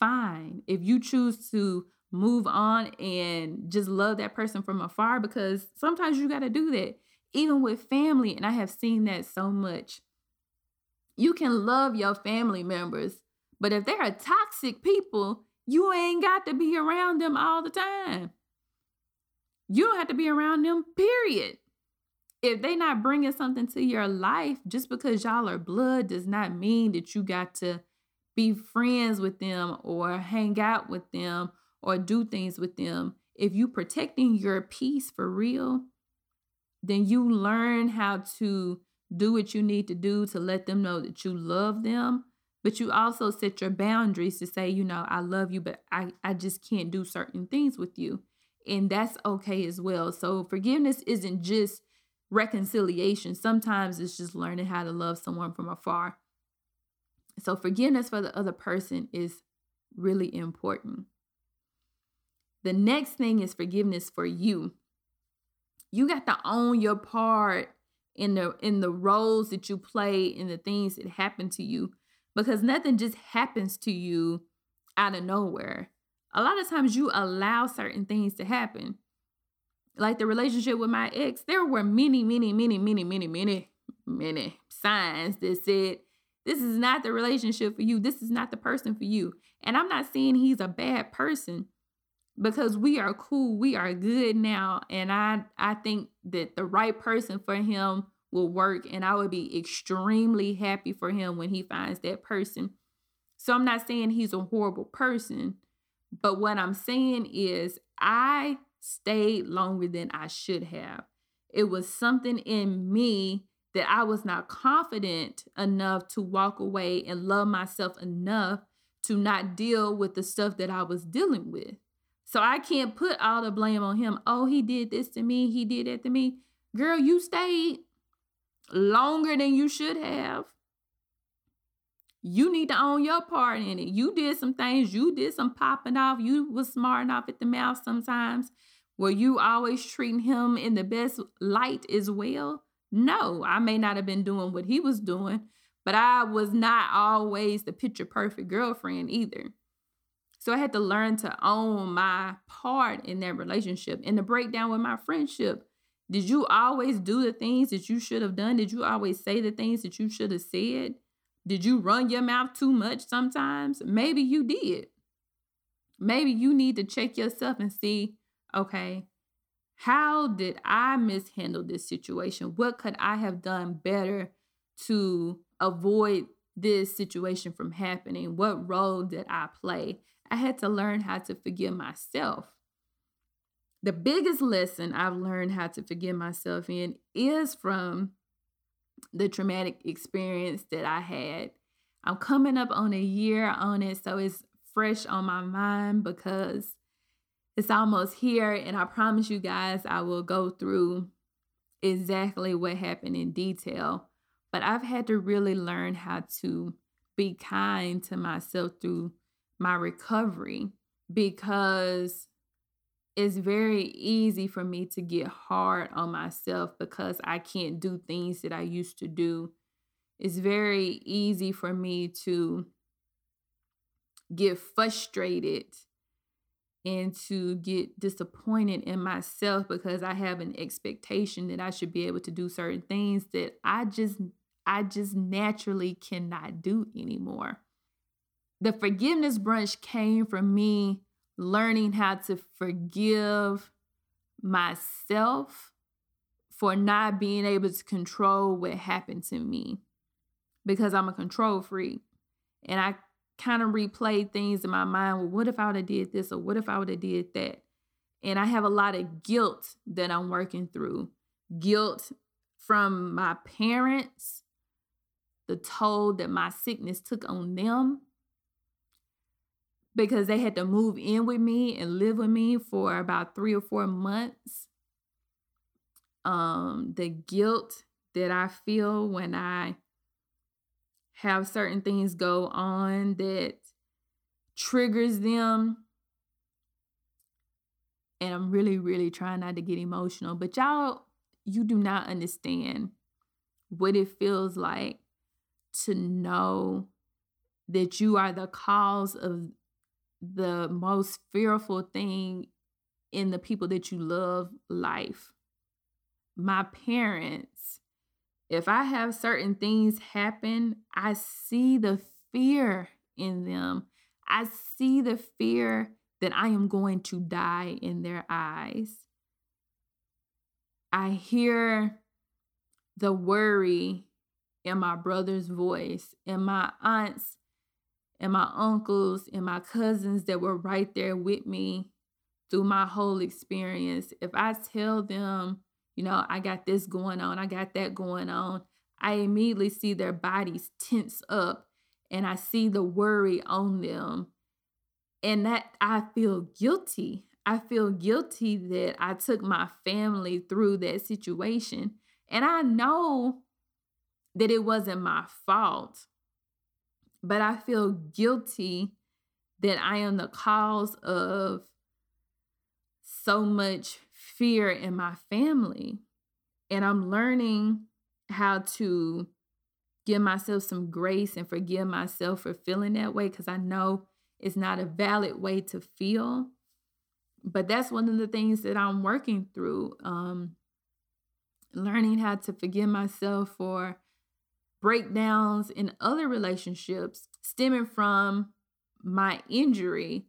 fine. If you choose to move on and just love that person from afar, because sometimes you got to do that, even with family. And I have seen that so much. You can love your family members, but if they're toxic people, you ain't got to be around them all the time. You don't have to be around them, period. If they not bringing something to your life, just because y'all are blood does not mean that you got to be friends with them or hang out with them or do things with them. If you protecting your peace for real, then you learn how to do what you need to do to let them know that you love them, but you also set your boundaries to say, you know, I love you, but I, I just can't do certain things with you. And that's okay as well. So forgiveness isn't just reconciliation. Sometimes it's just learning how to love someone from afar. So forgiveness for the other person is really important. The next thing is forgiveness for you. You got to own your part in the in the roles that you play and the things that happen to you, because nothing just happens to you out of nowhere. A lot of times you allow certain things to happen. Like the relationship with my ex, there were many, many, many, many, many, many, many signs that said, this is not the relationship for you. This is not the person for you. And I'm not saying he's a bad person, because we are cool. We are good now. And I, I think that the right person for him will work. And I would be extremely happy for him when he finds that person. So I'm not saying he's a horrible person. But what I'm saying is I stayed longer than I should have. It was something in me that I was not confident enough to walk away and love myself enough to not deal with the stuff that I was dealing with. So I can't put all the blame on him. Oh, he did this to me. He did that to me. Girl, you stayed longer than you should have. You need to own your part in it. You did some things. You did some popping off. You was smarting off at the mouth sometimes. Were you always treating him in the best light as well? No, I may not have been doing what he was doing, but I was not always the picture-perfect girlfriend either. So I had to learn to own my part in that relationship. And the breakdown with my friendship, did you always do the things that you should have done? Did you always say the things that you should have said? Did you run your mouth too much sometimes? Maybe you did. Maybe you need to check yourself and see, okay, how did I mishandle this situation? What could I have done better to avoid this situation from happening? What role did I play? I had to learn how to forgive myself. The biggest lesson I've learned how to forgive myself in is from the traumatic experience that I had. I'm coming up on a year on it, so it's fresh on my mind because it's almost here, and I promise you guys I will go through exactly what happened in detail. But I've had to really learn how to be kind to myself through my recovery, because it's very easy for me to get hard on myself because I can't do things that I used to do. It's very easy for me to get frustrated and to get disappointed in myself because I have an expectation that I should be able to do certain things that I just, I just naturally cannot do anymore. The forgiveness brunch came from me learning how to forgive myself for not being able to control what happened to me, because I'm a control freak. And I kind of replayed things in my mind. Well, what if I would have did this, or what if I would have did that? And I have a lot of guilt that I'm working through. Guilt from my parents, the toll that my sickness took on them, because they had to move in with me and live with me for about three or four months. Um, the guilt that I feel when I have certain things go on that triggers them. And I'm really, really trying not to get emotional. But y'all, you do not understand what it feels like to know that you are the cause of the most fearful thing in the people that you love, life. My parents, if I have certain things happen, I see the fear in them. I see the fear that I am going to die in their eyes. I hear the worry in my brother's voice, in my aunt's, and my uncles and my cousins that were right there with me through my whole experience. If I tell them, you know, I got this going on, I got that going on, I immediately see their bodies tense up and I see the worry on them. And that I feel guilty. I feel guilty that I took my family through that situation. And I know that it wasn't my fault, but I feel guilty that I am the cause of so much fear in my family. And I'm learning how to give myself some grace and forgive myself for feeling that way, because I know it's not a valid way to feel. But that's one of the things that I'm working through, um, learning how to forgive myself for breakdowns in other relationships stemming from my injury,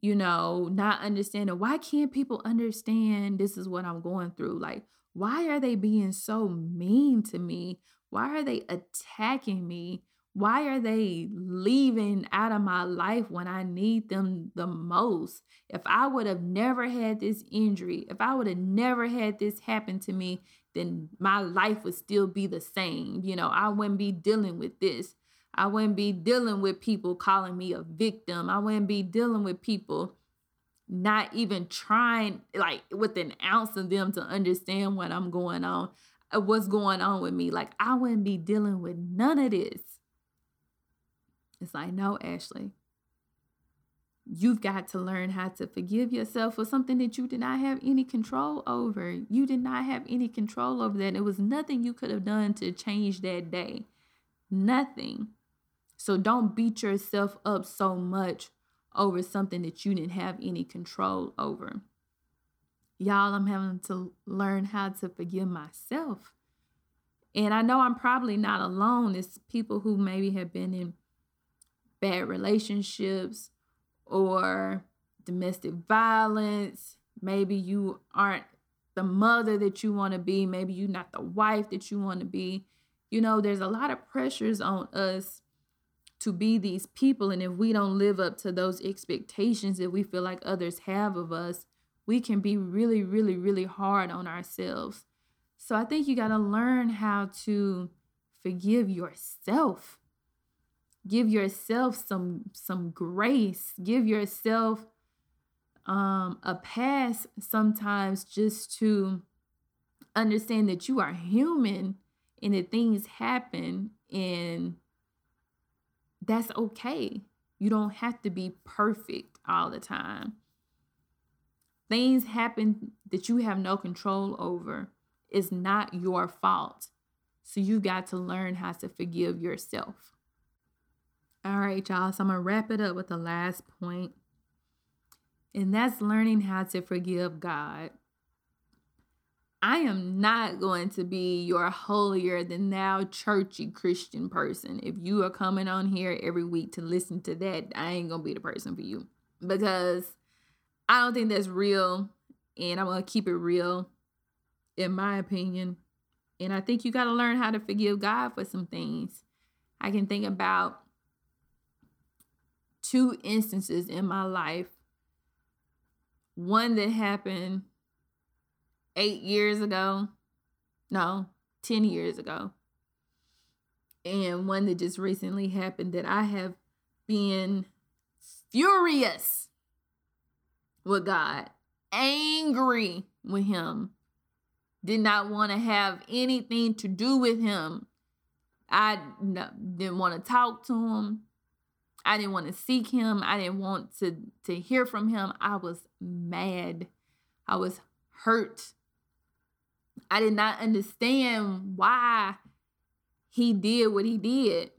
you know, not understanding, why can't people understand this is what I'm going through? Like, why are they being so mean to me? Why are they attacking me? Why are they leaving out of my life when I need them the most? If I would have never had this injury, if I would have never had this happen to me, then my life would still be the same. You know, I wouldn't be dealing with this. I wouldn't be dealing with people calling me a victim. I wouldn't be dealing with people not even trying, like, with an ounce of them to understand what I'm going on, what's going on with me. Like, I wouldn't be dealing with none of this. It's like, no, Ashley, you've got to learn how to forgive yourself for something that you did not have any control over. You did not have any control over that. It was nothing you could have done to change that day. Nothing. So don't beat yourself up so much over something that you didn't have any control over. Y'all, I'm having to learn how to forgive myself. And I know I'm probably not alone. It's people who maybe have been in bad relationships or domestic violence. Maybe you aren't the mother that you want to be. Maybe you're not the wife that you want to be. You know, there's a lot of pressures on us to be these people. And if we don't live up to those expectations that we feel like others have of us, we can be really, really, really hard on ourselves. So I think you got to learn how to forgive yourself. Give yourself some some grace. Give yourself um, a pass sometimes just to understand that you are human and that things happen, and that's okay. You don't have to be perfect all the time. Things happen that you have no control over. It's not your fault. So you got to learn how to forgive yourself. All right, y'all, so I'm going to wrap it up with the last point, and that's learning how to forgive God. I am not going to be your holier-than-thou, churchy Christian person. If you are coming on here every week to listen to that, I ain't going to be the person for you, because I don't think that's real, and I'm going to keep it real, in my opinion. And I think you got to learn how to forgive God for some things. I can think about two instances in my life. One that happened eight years ago. No, ten years ago. And one that just recently happened that I have been furious with God. Angry with him. Did not want to have anything to do with him. I didn't want to talk to him. I didn't want to seek him. I didn't want to, to hear from him. I was mad. I was hurt. I did not understand why he did what he did.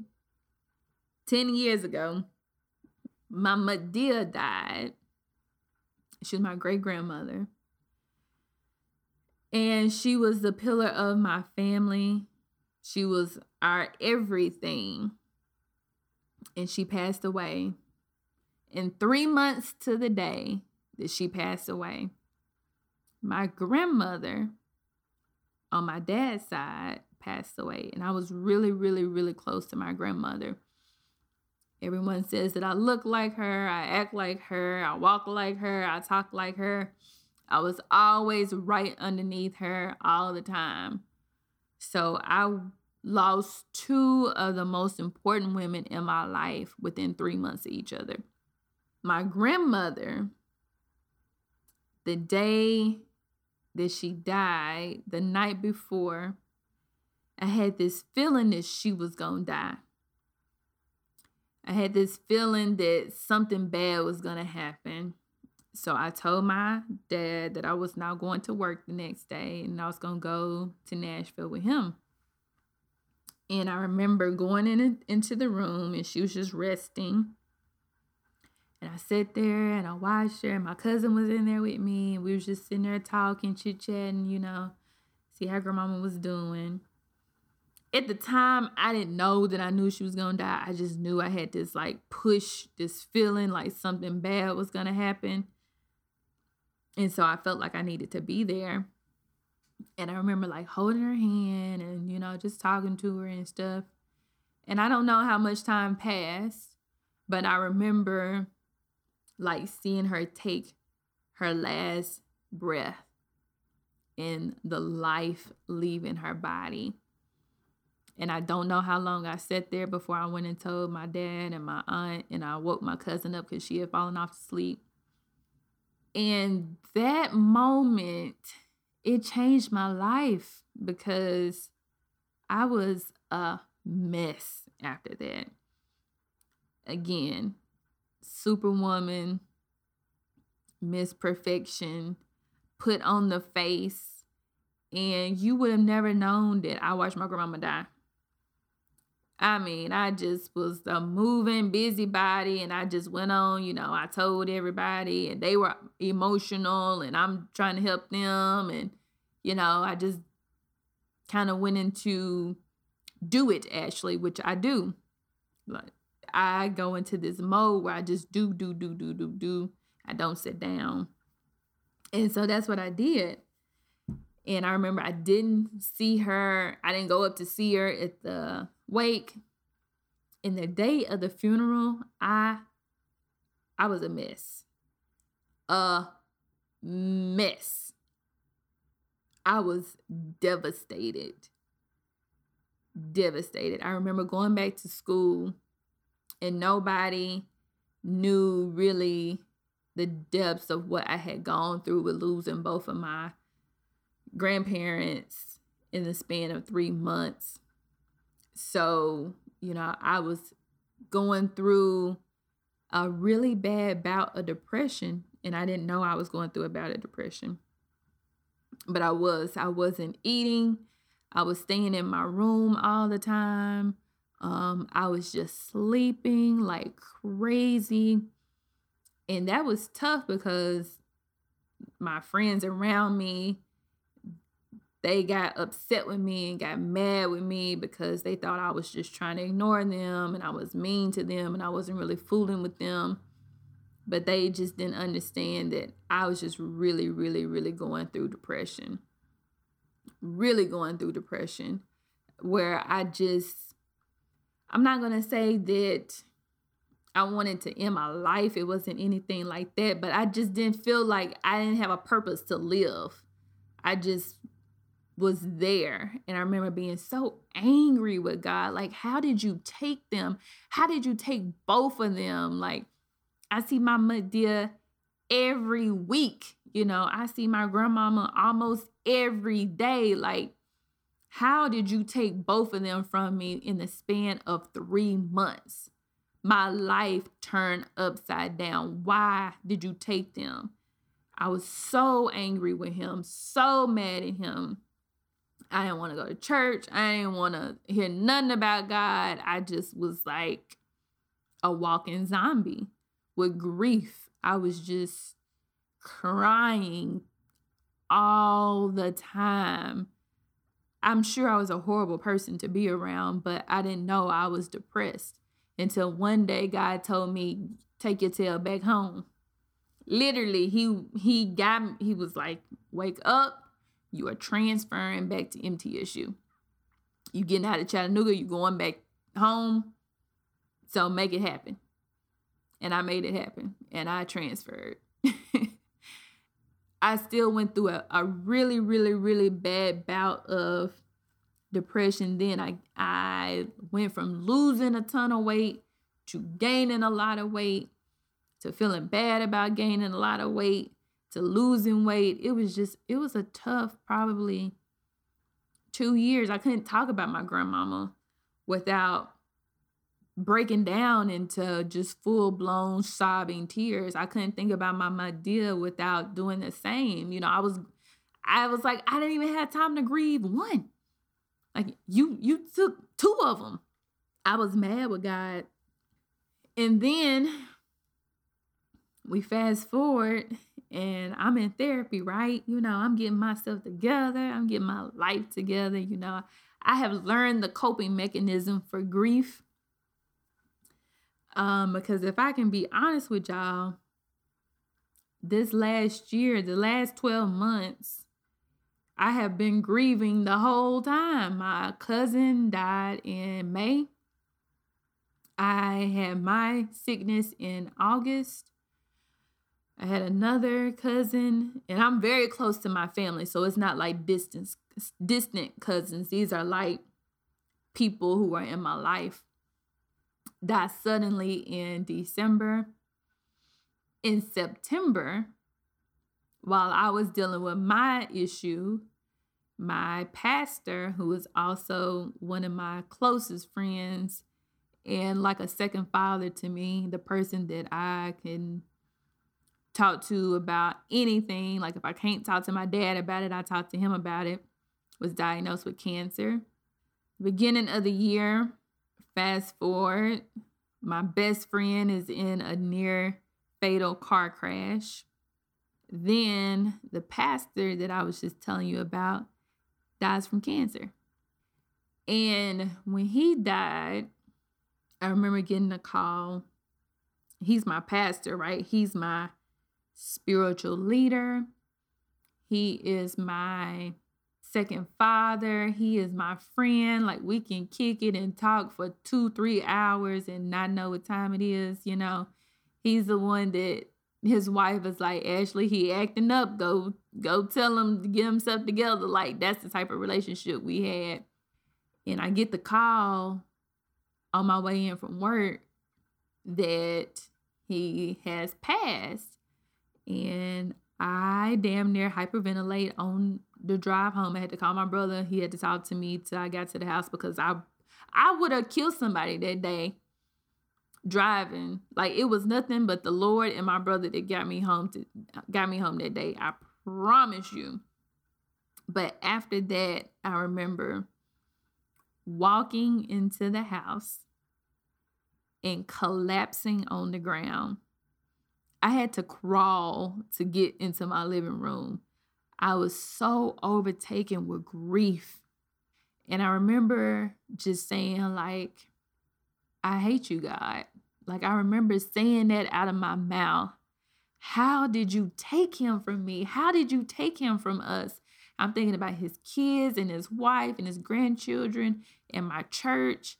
Ten years ago, my mother died. She was my great-grandmother. And she was the pillar of my family. She was our everything. And she passed away. And three months to the day that she passed away, my grandmother on my dad's side passed away. And I was really, really, really close to my grandmother. Everyone says that I look like her, I act like her, I walk like her, I talk like her. I was always right underneath her all the time. So I lost two of the most important women in my life within three months of each other. My grandmother, the day that she died, the night before, I had this feeling that she was going to die. I had this feeling that something bad was going to happen. So I told my dad that I was not going to work the next day and I was going to go to Nashville with him. And I remember going in, into the room and she was just resting. And I sat there and I watched her and my cousin was in there with me. And we was just sitting there talking, chit-chatting, you know, see how grandmama was doing. At the time, I didn't know that I knew she was going to die. I just knew I had this, like, push, this feeling like something bad was going to happen. And so I felt like I needed to be there. And I remember, like, holding her hand and, you know, just talking to her and stuff. And I don't know how much time passed, but I remember, like, seeing her take her last breath and the life leaving her body. And I don't know how long I sat there before I went and told my dad and my aunt, and I woke my cousin up because she had fallen off to sleep. And that moment, it changed my life because I was a mess after that. Again, superwoman, Miss Perfection, put on the face, and you would have never known that I watched my grandmama die. I mean, I just was a moving, busybody, and I just went on, you know, I told everybody, and they were emotional, and I'm trying to help them, and, you know, I just kind of went into do it, Ashley, which I do. Like, I go into this mode where I just do, do, do, do, do, do. I don't sit down. And so that's what I did. And I remember I didn't see her. I didn't go up to see her at the wake. In the day of the funeral, I I was a mess. A mess. I was devastated. Devastated. I remember going back to school and nobody knew really the depths of what I had gone through with losing both of my grandparents in the span of three months. So, you know, I was going through a really bad bout of depression, and I didn't know I was going through a bout of depression. But I was. I wasn't eating. I was staying in my room all the time. Um, I was just sleeping like crazy. And that was tough because my friends around me, they got upset with me and got mad with me because they thought I was just trying to ignore them and I was mean to them and I wasn't really fooling with them. But they just didn't understand that I was just really, really, really going through depression. Really going through depression where I just, I'm not going to say that I wanted to end my life. It wasn't anything like that, but I just didn't feel like I didn't have a purpose to live. I just was there. And I remember being so angry with God. Like, how did you take them? How did you take both of them? Like, I see my mother every week. You know, I see my grandmama almost every day. Like, how did you take both of them from me in the span of three months? My life turned upside down. Why did you take them? I was so angry with him, so mad at him. I didn't want to go to church. I didn't want to hear nothing about God. I just was like a walking zombie with grief. I was just crying all the time. I'm sure I was a horrible person to be around, but I didn't know I was depressed until one day God told me, take your tail back home. Literally, he he got me. He was like, wake up. You are transferring back to M T S U. You getting out of Chattanooga, you going back home. So make it happen. And I made it happen. And I transferred. I still went through a, a really, really, really bad bout of depression. Then I, I went from losing a ton of weight to gaining a lot of weight, to feeling bad about gaining a lot of weight, to losing weight. It was just, it was a tough, probably two years. I couldn't talk about my grandmama without breaking down into just full-blown sobbing tears. I couldn't think about my Madea without doing the same. You know, I was, I was like, I didn't even have time to grieve one. Like you, you took two of them. I was mad with God. And then we fast forward and I'm in therapy, right? You know, I'm getting myself together. I'm getting my life together. You know, I have learned the coping mechanism for grief. Um, because if I can be honest with y'all, this last year, the last twelve months, I have been grieving the whole time. My cousin died in May. I had my sickness in August. I had another cousin, and I'm very close to my family, so it's not like distance, distant cousins. These are like people who are in my life. Died suddenly in December. In September, while I was dealing with my issue, my pastor, who is also one of my closest friends and like a second father to me, the person that I can talk to about anything, like if I can't talk to my dad about it, I talk to him about it, was diagnosed with cancer. Beginning of the year, fast forward, my best friend is in a near fatal car crash. Then the pastor that I was just telling you about dies from cancer. And when he died, I remember getting a call. He's my pastor, right? He's my spiritual leader. He is my second father. He is my friend. Like, we can kick it and talk for two, three hours and not know what time it is. You know, he's the one that his wife is like, Ashley, he acting up. Go, go tell him to get himself together. Like, that's the type of relationship we had. And I get the call on my way in from work that he has passed. And I damn near hyperventilate on the drive home. I had to call my brother. He had to talk to me till I got to the house because I I would have killed somebody that day driving. Like, it was nothing but the Lord and my brother that got me home to got me home that day. I promise you. But after that, I remember walking into the house and collapsing on the ground. I had to crawl to get into my living room. I was so overtaken with grief. And I remember just saying, like, I hate you, God. Like, I remember saying that out of my mouth. How did you take him from me? How did you take him from us? I'm thinking about his kids and his wife and his grandchildren and my church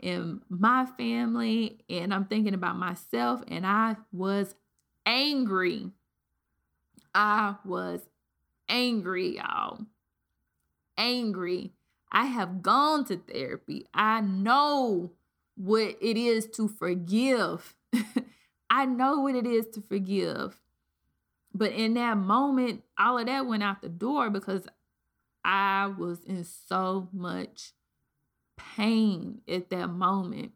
and my family. And I'm thinking about myself. And I was angry. I was angry, y'all. Angry. I have gone to therapy. I know what it is to forgive. I know what it is to forgive. But in that moment, all of that went out the door because I was in so much pain at that moment.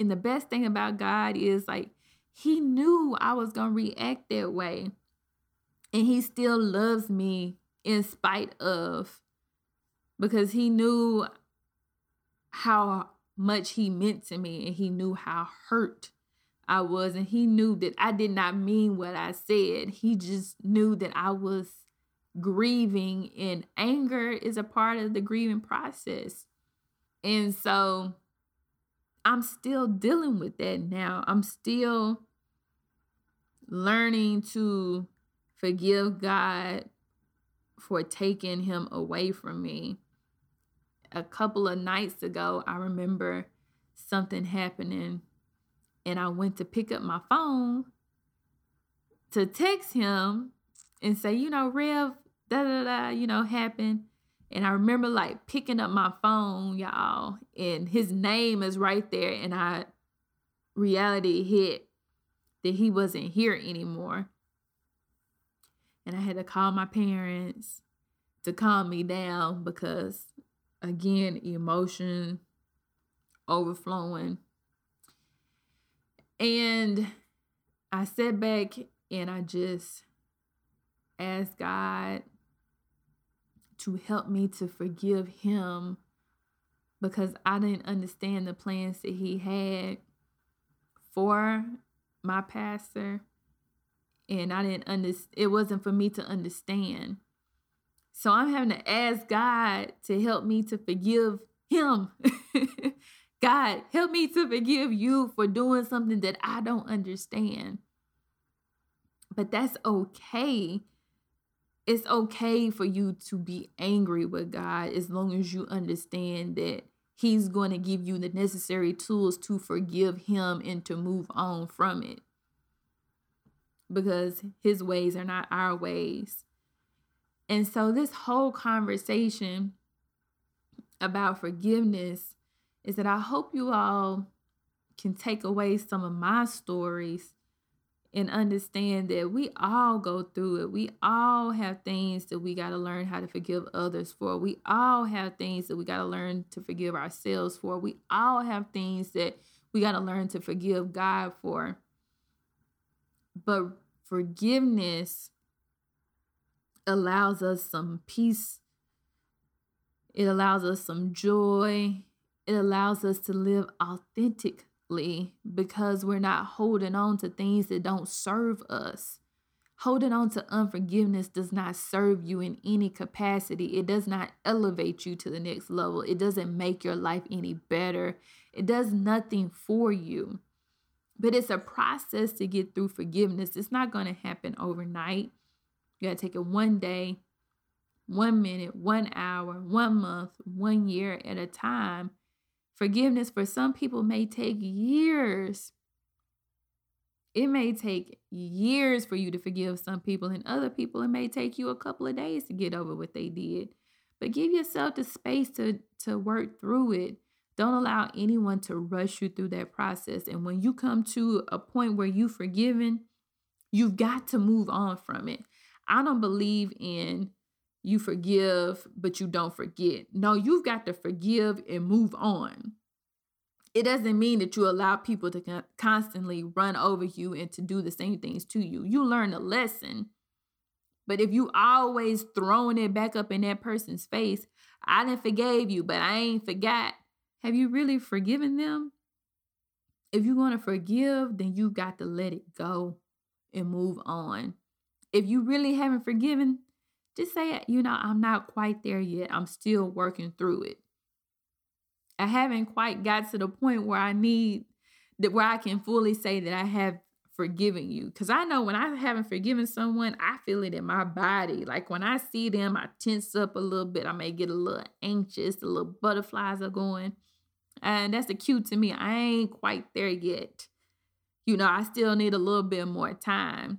And the best thing about God is, like, he knew I was going to react that way. And he still loves me in spite of, because he knew how much he meant to me, and he knew how hurt I was, and he knew that I did not mean what I said. He just knew that I was grieving, and anger is a part of the grieving process. And so I'm still dealing with that now. I'm still learning to forgive God for taking him away from me. A couple of nights ago, I remember something happening, and I went to pick up my phone to text him and say, you know, Rev, da da da, you know, happened. And I remember like picking up my phone, y'all, and his name is right there. And I, reality hit that he wasn't here anymore. And I had to call my parents to calm me down because, again, emotion overflowing. And I sat back and I just asked God to help me to forgive him because I didn't understand the plans that he had for my pastor. And I didn't understand, it wasn't for me to understand. So I'm having to ask God to help me to forgive him. God, help me to forgive you for doing something that I don't understand. But that's okay. It's okay for you to be angry with God as long as you understand that he's going to give you the necessary tools to forgive him and to move on from it. Because his ways are not our ways. And so this whole conversation about forgiveness is that I hope you all can take away some of my stories and understand that we all go through it. We all have things that we got to learn how to forgive others for. We all have things that we got to learn to forgive ourselves for. We all have things that we got to learn to forgive God for. But forgiveness allows us some peace. It allows us some joy. It allows us to live authentically because we're not holding on to things that don't serve us. Holding on to unforgiveness does not serve you in any capacity. It does not elevate you to the next level. It doesn't make your life any better. It does nothing for you. But it's a process to get through forgiveness. It's not going to happen overnight. You got to take it one day, one minute, one hour, one month, one year at a time. Forgiveness for some people may take years. It may take years for you to forgive some people, and other people it may take you a couple of days to get over what they did. But give yourself the space to, to work through it. Don't allow anyone to rush you through that process. And when you come to a point where you've forgiven, you've got to move on from it. I don't believe in you forgive, but you don't forget. No, you've got to forgive and move on. It doesn't mean that you allow people to constantly run over you and to do the same things to you. You learn a lesson. But if you always throwing it back up in that person's face, I done forgave you, but I ain't forgot. Have you really forgiven them? If you're going to forgive, then you've got to let it go and move on. If you really haven't forgiven, just say, you know, I'm not quite there yet. I'm still working through it. I haven't quite got to the point where I need that, where I can fully say that I have forgiven you. Because I know when I haven't forgiven someone, I feel it in my body. Like when I see them, I tense up a little bit. I may get a little anxious. The little butterflies are going. And that's the cue to me. I ain't quite there yet. You know, I still need a little bit more time.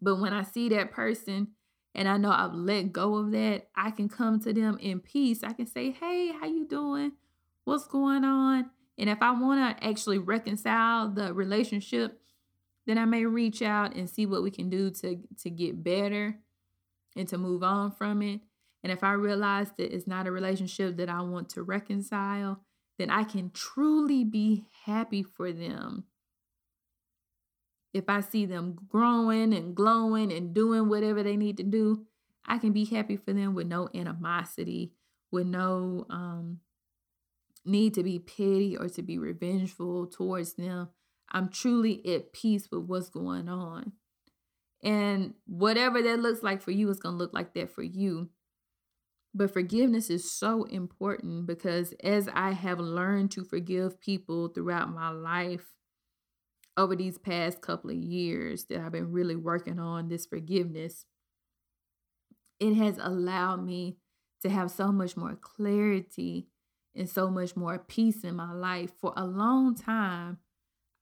But when I see that person and I know I've let go of that, I can come to them in peace. I can say, hey, how you doing? What's going on? And if I want to actually reconcile the relationship, then I may reach out and see what we can do to, to get better and to move on from it. And if I realize that it's not a relationship that I want to reconcile, then I can truly be happy for them. If I see them growing and glowing and doing whatever they need to do, I can be happy for them with no animosity, with no um, need to be petty or to be revengeful towards them. I'm truly at peace with what's going on. And whatever that looks like for you, it's going to look like that for you. But forgiveness is so important because as I have learned to forgive people throughout my life, over these past couple of years that I've been really working on this forgiveness, it has allowed me to have so much more clarity and so much more peace in my life. For a long time,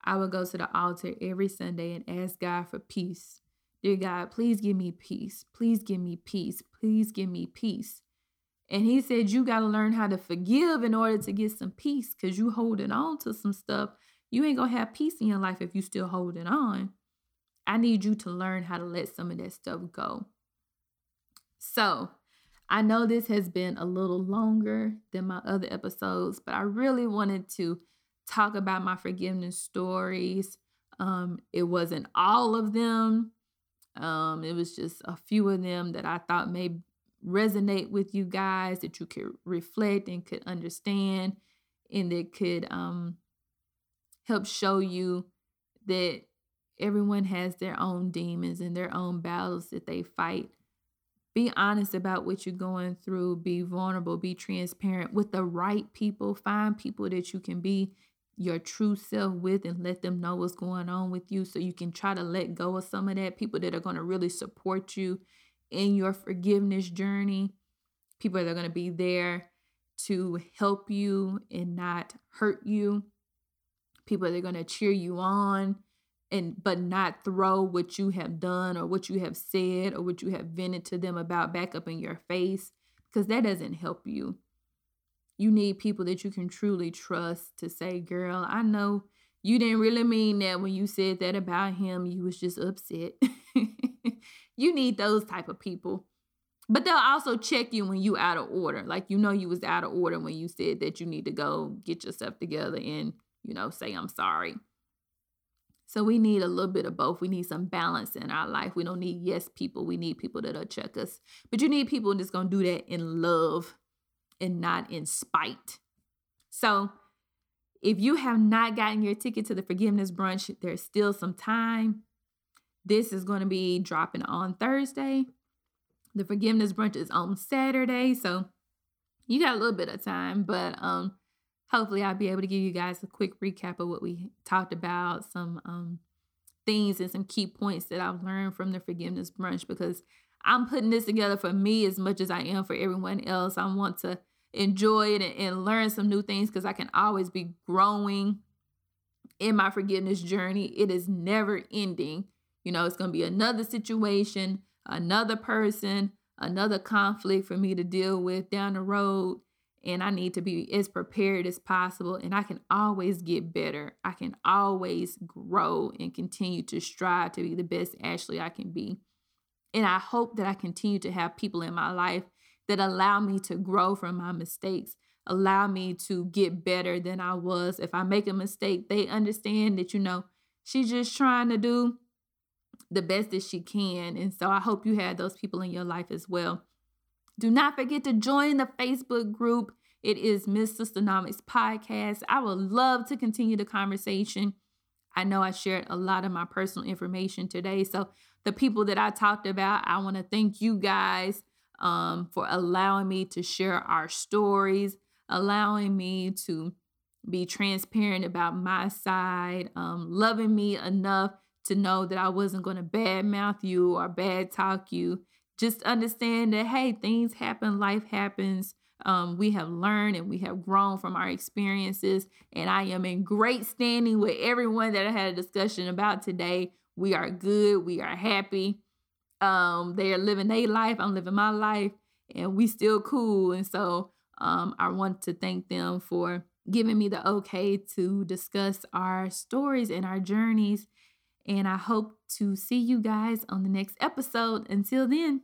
I would go to the altar every Sunday and ask God for peace. Dear God, please give me peace. Please give me peace. Please give me peace. And he said, you got to learn how to forgive in order to get some peace, because you holding on to some stuff. You ain't going to have peace in your life if you still holding on. I need you to learn how to let some of that stuff go. So I know this has been a little longer than my other episodes, but I really wanted to talk about my forgiveness stories. Um, it wasn't all of them. Um, it was just a few of them that I thought may resonate with you guys, that you could reflect and could understand, and that could um, help show you that everyone has their own demons and their own battles that they fight. Be honest about what you're going through. Be vulnerable. Be transparent with the right people. Find people that you can be your true self with and let them know what's going on with you, so you can try to let go of some of that. People that are going to really support you in your forgiveness journey. People that are going to be there to help you and not hurt you. People that are going to cheer you on. And but not throw what you have done or what you have said or what you have vented to them about back up in your face, because that doesn't help you. You need people that you can truly trust to say, girl, I know you didn't really mean that when you said that about him. You was just upset. You need those type of people. But they'll also check you when you out of order. Like, you know you was out of order when you said that you need to go get yourself together and, you know, say I'm sorry. So we need a little bit of both. We need some balance in our life. We don't need yes people. We need people that'll check us. But you need people that's going to do that in love and not in spite. So if you have not gotten your ticket to the Forgiveness Brunch, there's still some time. This is going to be dropping on Thursday. The Forgiveness Brunch is on Saturday. So you got a little bit of time, but um. Hopefully I'll be able to give you guys a quick recap of what we talked about, some um, things and some key points that I've learned from the Forgiveness Brunch, because I'm putting this together for me as much as I am for everyone else. I want to enjoy it and, and learn some new things, because I can always be growing in my forgiveness journey. It is never ending. You know, it's going to be another situation, another person, another conflict for me to deal with down the road. And I need to be as prepared as possible. And I can always get better. I can always grow and continue to strive to be the best Ashley I can be. And I hope that I continue to have people in my life that allow me to grow from my mistakes, allow me to get better than I was. If I make a mistake, they understand that, you know, she's just trying to do the best that she can. And so I hope you had those people in your life as well. Do not forget to join the Facebook group. It is Miss Systemomics Podcast. I would love to continue the conversation. I know I shared a lot of my personal information today. So the people that I talked about, I want to thank you guys um, for allowing me to share our stories, allowing me to be transparent about my side, um, loving me enough to know that I wasn't going to badmouth you or bad talk you. Just understand that, hey, things happen, life happens. Um, we have learned and we have grown from our experiences. And I am in great standing with everyone that I had a discussion about today. We are good. We are happy. Um, they are living their life. I'm living my life. And we still cool. And so um, I want to thank them for giving me the okay to discuss our stories and our journeys. And I hope to see you guys on the next episode. Until then.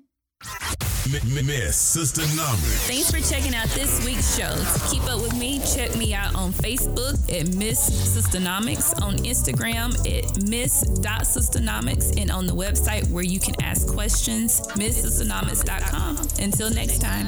Miss Systemomics. Thanks for checking out this week's shows. Keep up with me. Check me out on Facebook at Miss Systemomics, on Instagram at miss dot systemomics, and on the website where you can ask questions, miss systemomics dot com. Until next time.